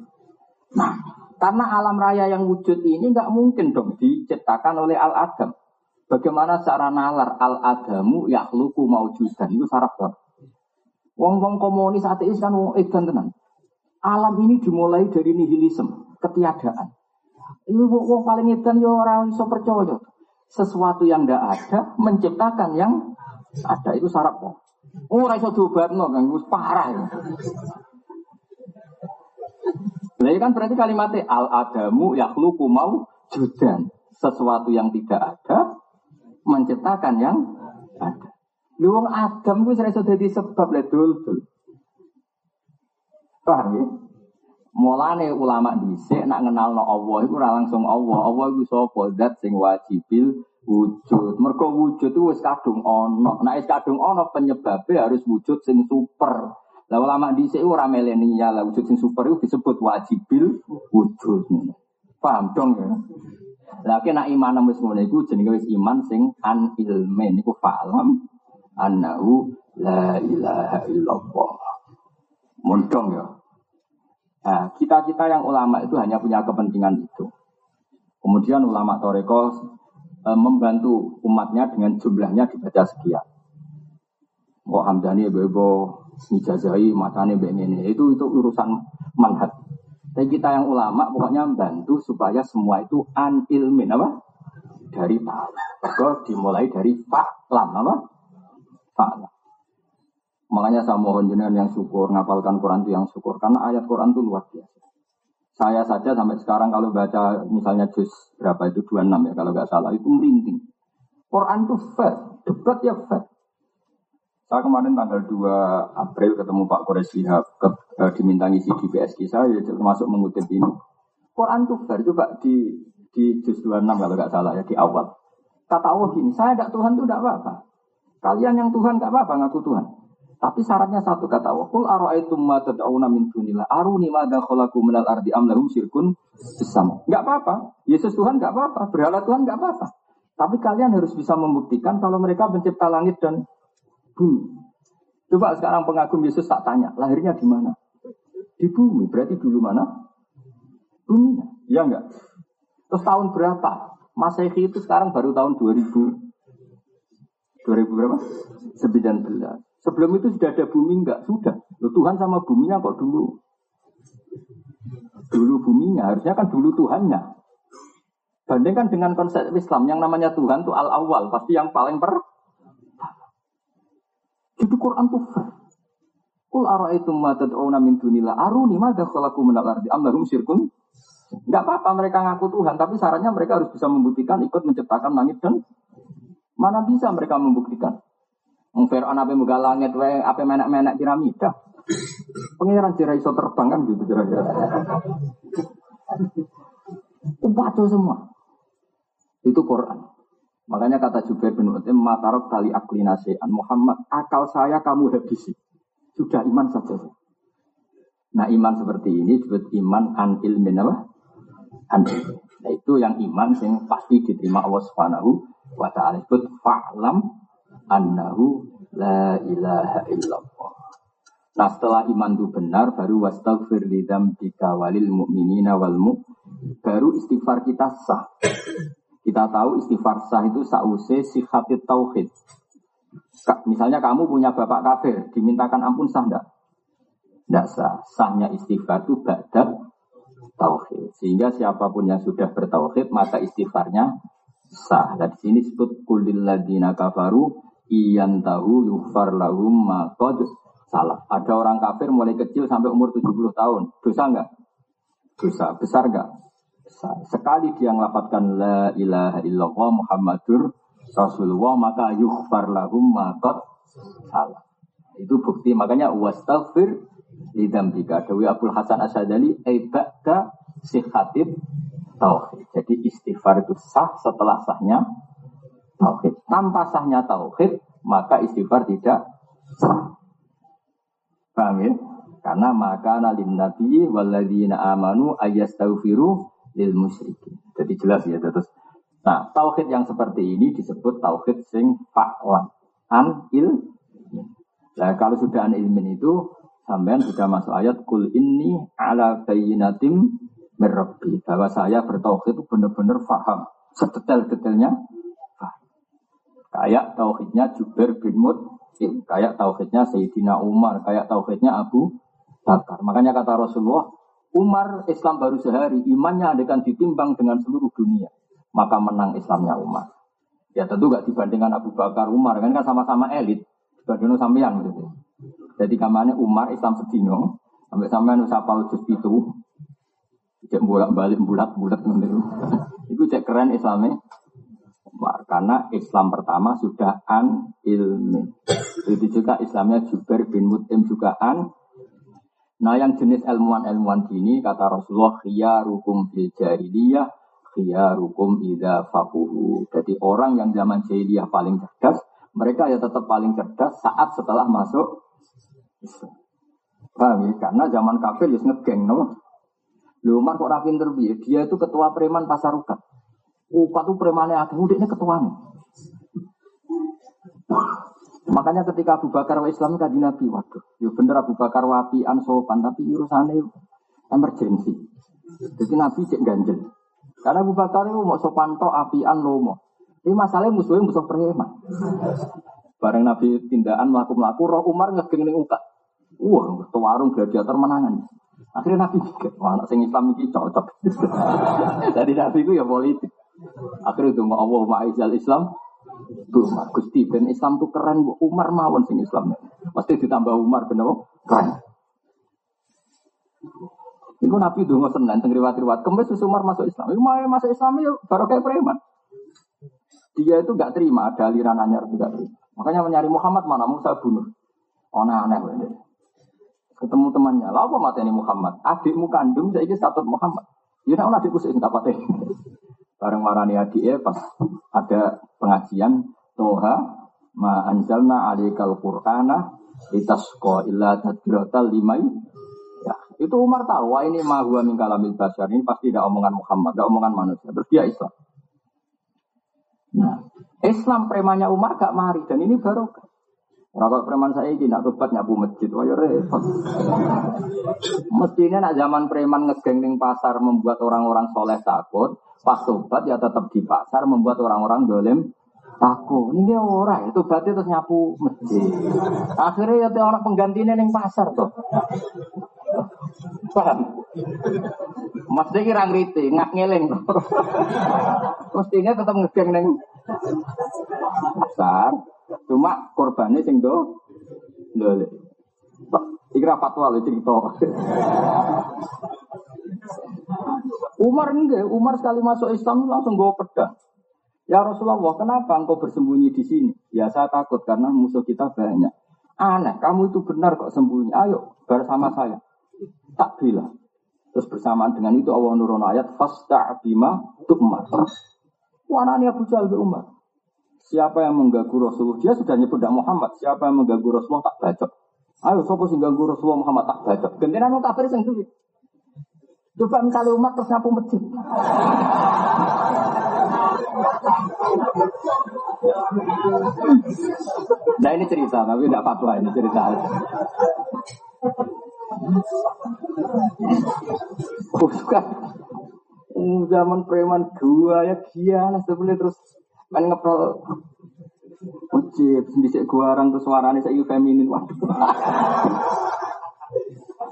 Nah, karena alam raya yang wujud ini enggak mungkin dong diciptakan oleh al-adam. Bagaimana cara nalar al-adamu yakhluqu maujudan itu saraf kan. Wong-wong komunis ateis kan wong edan tenan. Alam ini dimulai dari nihilisme, ketiadaan. Ini wong paling edan yo ora iso percaya. Sesuatu yang ndak ada menciptakan yang ada itu saraf kan. Ora iso diobatno kan wis parah. Ya. Lah kan berarti kalimatnya al-adamu yakhluqu maujudan. Sesuatu yang tidak ada menciptakan yang ada. Luang Adam itu sudah jadi sebab lah dul-dul. Paham ya? Mulane ulama dhisik nak ngenalno Allah itu ora langsung Allah. Allah itu sapa? Zat sing wajibil wujud. Mergo wujud itu wis kadung ana. Nek wis kadung ana penyebabe harus wujud sing super. Lah ulama dhisik ora meleni ya lah wujud sing super itu disebut wajibil wujud. Paham dong ya? Lagi nak iman namis mengenaiku jenis iman sing an ilmen niku falam annahu la ilaha illallah. Mondong ya. Nah, kita-kita yang ulama itu hanya punya kepentingan itu. Kemudian ulama tarekah e, membantu umatnya dengan jumlahnya dibaca sekian. Kok hamdani bebo ijazai matane begini. Itu itu urusan manhaj. Tapi kita yang ulama pokoknya membantu supaya semua itu an-ilmin apa? Dari tahu. Terus dimulai dari fa'lam apa? Fa'lam. Makanya saya mohon jenengan yang syukur, ngapalkan Quran itu yang syukur. Karena ayat Quran itu luar biasa. Saya saja sampai sekarang kalau baca misalnya juz berapa itu dua puluh enam ya kalau nggak salah itu merinding. Quran itu fair, debat ya fair. Saya kemarin tanggal dua April ketemu Pak Kores Lihab, ke, eh, diminta ngisi di P S K saya, termasuk mengutip ini. Quran itu fair, coba di, di juz dua puluh enam kalau nggak salah ya, di awal. Kata Allah gini, saya tidak Tuhan itu tidak apa-apa. Kalian yang Tuhan tidak apa-apa, ngaku Tuhan. Tapi syaratnya satu, kata Allah. Qul ara'aytum ma tad'una min dunillah, aruni ma dakhalaqu minal ardi am lahum syirkun sesama. Nggak apa-apa, Yesus Tuhan nggak apa-apa, berhala Tuhan nggak apa-apa. Tapi kalian harus bisa membuktikan kalau mereka pencipta langit dan bumi. Coba sekarang pengagum Yesus tak tanya, lahirnya di mana? Di bumi. Berarti dulu mana? Buminya. Ya enggak? Terus tahun berapa? Masehi itu sekarang baru tahun dua ribu berapa? sembilan belas. Sebelum itu sudah ada bumi enggak? Sudah. Loh, Tuhan sama buminya kok dulu? Dulu buminya, harusnya kan dulu Tuhannya. Bandingkan dengan konsep Islam yang namanya Tuhan itu al-awwal, pasti yang paling per itu Quran tuh. Qul ara'aytum ma tad'una min dunillah aruni ma dakhalaqu minal ardi am lahum syirkun. Enggak apa-apa mereka ngaku Tuhan, tapi syaratnya mereka harus bisa membuktikan ikut menciptakan langit dan mana bisa mereka membuktikan. Wong Firaun ape munggah langit wae ape menak-menak piramida. Pangeran jera iso terbang kan gitu kira-kira. Umpatu semua. Itu Quran. Makanya kata Jubair bin Mut'im, matarok tali aklinasian Muhammad, akal saya kamu habisi. Sudah iman saja. Nah iman seperti ini disebut iman an ilmin apa? An ilmin. Nah itu yang iman yang pasti diterima Allah Subhanahu wa ta'ala. Disebut fa'lam annahu la ilaha illallah. Nah setelah iman itu benar, baru wastaghfir lidzambika walil mu'minina wal mu. Baru istighfar kita sah. Kita tahu istighfar sah itu sa'use sihatit tauhid. Misalnya kamu punya bapak kafir, dimintakan ampun sah enggak? Enggak sah. Sahnya istighfar itu ba'da tauhid. Sehingga siapapun yang sudah bertauhid, maka istighfarnya sah. Nah, di sini disebut kulil ladina kafaru iyantahu yughfar lahum ma qad salah. Ada orang kafir mulai kecil sampai umur tujuh puluh tahun. Dosa enggak? Dosa. Besar enggak? Besar. Sekali dia ngelafadzkan la ilaha illallah Muhammadur Rasulullah, maka yughfar lahum ma qad salah. Itu bukti. Makanya wastaghfir lidzambika. Dewi Abdul Hasan Asyadzali aibaka sihhatib tauhid. Jadi istighfar itu sah setelah sahnya tauhid. Tanpa sahnya tauhid, maka istighfar tidak sah. Paham ya? Karena maka nalim nabi walladzina amanu ayastaghfiru lil musyrikin. Jadi jelas ya terus. Nah, tauhid yang seperti ini disebut tauhid sing fa'lan an il. Nah, kalau sudah an ilmin itu sampean sudah masuk ayat kul inni ala bayyinatim min rabbi. Bahwa saya bertauhid itu benar-benar faham sedetail-detailnya. Kayak tauhidnya Jubair bin Mut'im, kayak tauhidnya Sayyidina Umar, kayak tauhidnya Abu Bakar. Makanya kata Rasulullah, Umar Islam baru sehari, imannya adekan ditimbang dengan seluruh dunia. Maka menang Islamnya Umar. Ya tentu gak dibandingkan Abu Bakar, Umar, kan kan sama-sama elit. Dibandingkan sampean gitu. Jadi kamarnya Umar Islam sedino, sampai sampean usapal juz pitu. Cek bolak-balik bulat-bulat ngono. Iku cek keren Islamnya. Karena Islam pertama sudah an ilmi. Itu juga Islamnya Jubair bin Mut'im juga an. Nah yang jenis ilmuwan-ilmuwan gini kata Rasulullah khiyarukum fil jahiliyah khiyarukum idza faquhu. Jadi orang yang zaman jahiliyah paling cerdas, mereka ya tetap paling cerdas saat setelah masuk Islam. Paham ya? Karena zaman kafir wis ngegeng no. Lho Umar kok ra pinter piye? Dia itu ketua preman pasar Rukat. Ukat itu premannya agak mudik, ini ketuanya. Makanya ketika Abu Bakar wa Islam kaji Nabi, waduh, ya bener Abu Bakar wa apian sopan, tapi urusannya emergensi. Jadi Nabi cek ganjel. Karena Abu Bakar itu mau sopan to apian lomo. Ini masalahnya musuhnya musuh preman. Bareng Nabi tindakan melaku-melaku, roh Umar ngegeng ning ukat. Wah, warung gladiator menangan. Akhirnya Nabi mikir, wah anak sing Islam ini cocok. Jadi Nabi itu ya politik. Akhirnya itu Allah ma'izal Islam tuh Gusti ben Islam tuh keren. Umar mawon sing Islam pasti ditambah Umar bener keren. Iku Nabi donga senen teng riwayat-riwayat kemis wis Umar masuk Islam. Iku mau masuk Islam ya baru kayak preman. Dia itu enggak terima ada aliran anyar juga. Makanya mencari Muhammad mana mau saya bunuh. Aneh-aneh wae. Ketemu temannya, lha apa mateni Muhammad? Adikmu kandung saiki satut Muhammad. Ya nek adikku sing tak pateni. Bareng warani adike pas ada pengajian Toha ma anzalna alaikal qur'ana litasqa illa tadratal limai. Ya, itu Umar tahu wah ini ma huwa min kalamil bashar, ini pasti tidak omongan Muhammad, tidak omongan manusia. Terus dia Islam. Nah, Islam premannya Umar gak mari dan ini barokah. Ora kok preman saiki nak tobat nyapu masjid wae repot. Mestine nak zaman preman ngegeng ning pasar membuat orang-orang soleh takut, pas tobat ya tetap di pasar membuat orang-orang dolim takut. Niki ora, tobaté terus nyapu masjid. Akhirnya ya ana penggantine ning pasar to. Paham? Mesti ki ra ngriti, ngak ngeling. Mestine tetap ngegeng ning pasar. Cuma korbannya sing do, do, ikra fatwa lo cerita. Umar enggak, Umar sekali masuk Islam langsung bawa pedang. Ya Rasulullah, kenapa engkau bersembunyi di sini? Ya saya takut karena musuh kita banyak. Aneh, kamu itu benar kok sembunyi. Ayo bersama saya. Tak bilang. Terus bersamaan dengan itu Allah nurun ayat fasta bima tu'mar. Wanani Abu Jahal bin Umar. Siapa yang mengganggu Rasulullah? Dia sudah nyebut dak Muhammad. Siapa yang mengganggu Rasulullah tak bacok. Ayo sapa sing ganggu Rasulullah Muhammad tak bacok. Gentenan wong kafir sing duwe. Coba misale umat terus nyapu masjid. Nah ini cerita, tapi ndak fatwa ini cerita. Oh, kan. Zaman preman gua ya gila sebelum terus kan ngepel ujib, disik gua orang terus suaranya saya feminin, waduh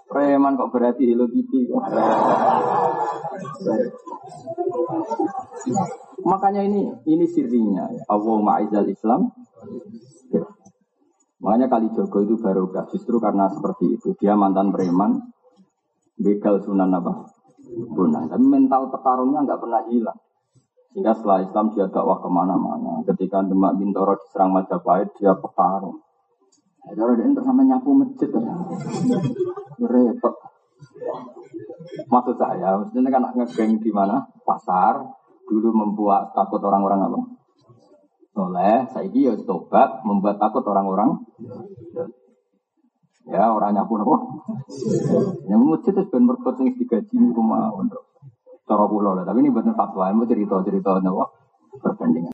preman kok berarti Hello Kitty kok. Makanya ini ini sirinya ya. Allahumma a'izzal Islam. Makanya Kalijogo itu barokah justru karena seperti itu. Dia mantan preman, begal Sunan Nabah Bonang. Tapi mental petarungnya nggak pernah hilang. Sehingga setelah Islam dia dakwah kemana-mana. Ketika Demak Bintoro diserang Majapahit, dia petarung. Ada orang yang sama nyapu masjid, repot. Maksud saya, maksudnya kan ngegeng di mana? Pasar. Dulu membuat takut orang-orang apa? Oleh saiki ya tobat membuat takut orang-orang. Ya orang nyapu napa? Yang masjid itu ben mergo sing digaji niku mawon. Cara kula lho, tapi ini bukan fatwa, mau cerita-cerita napa perbandingan.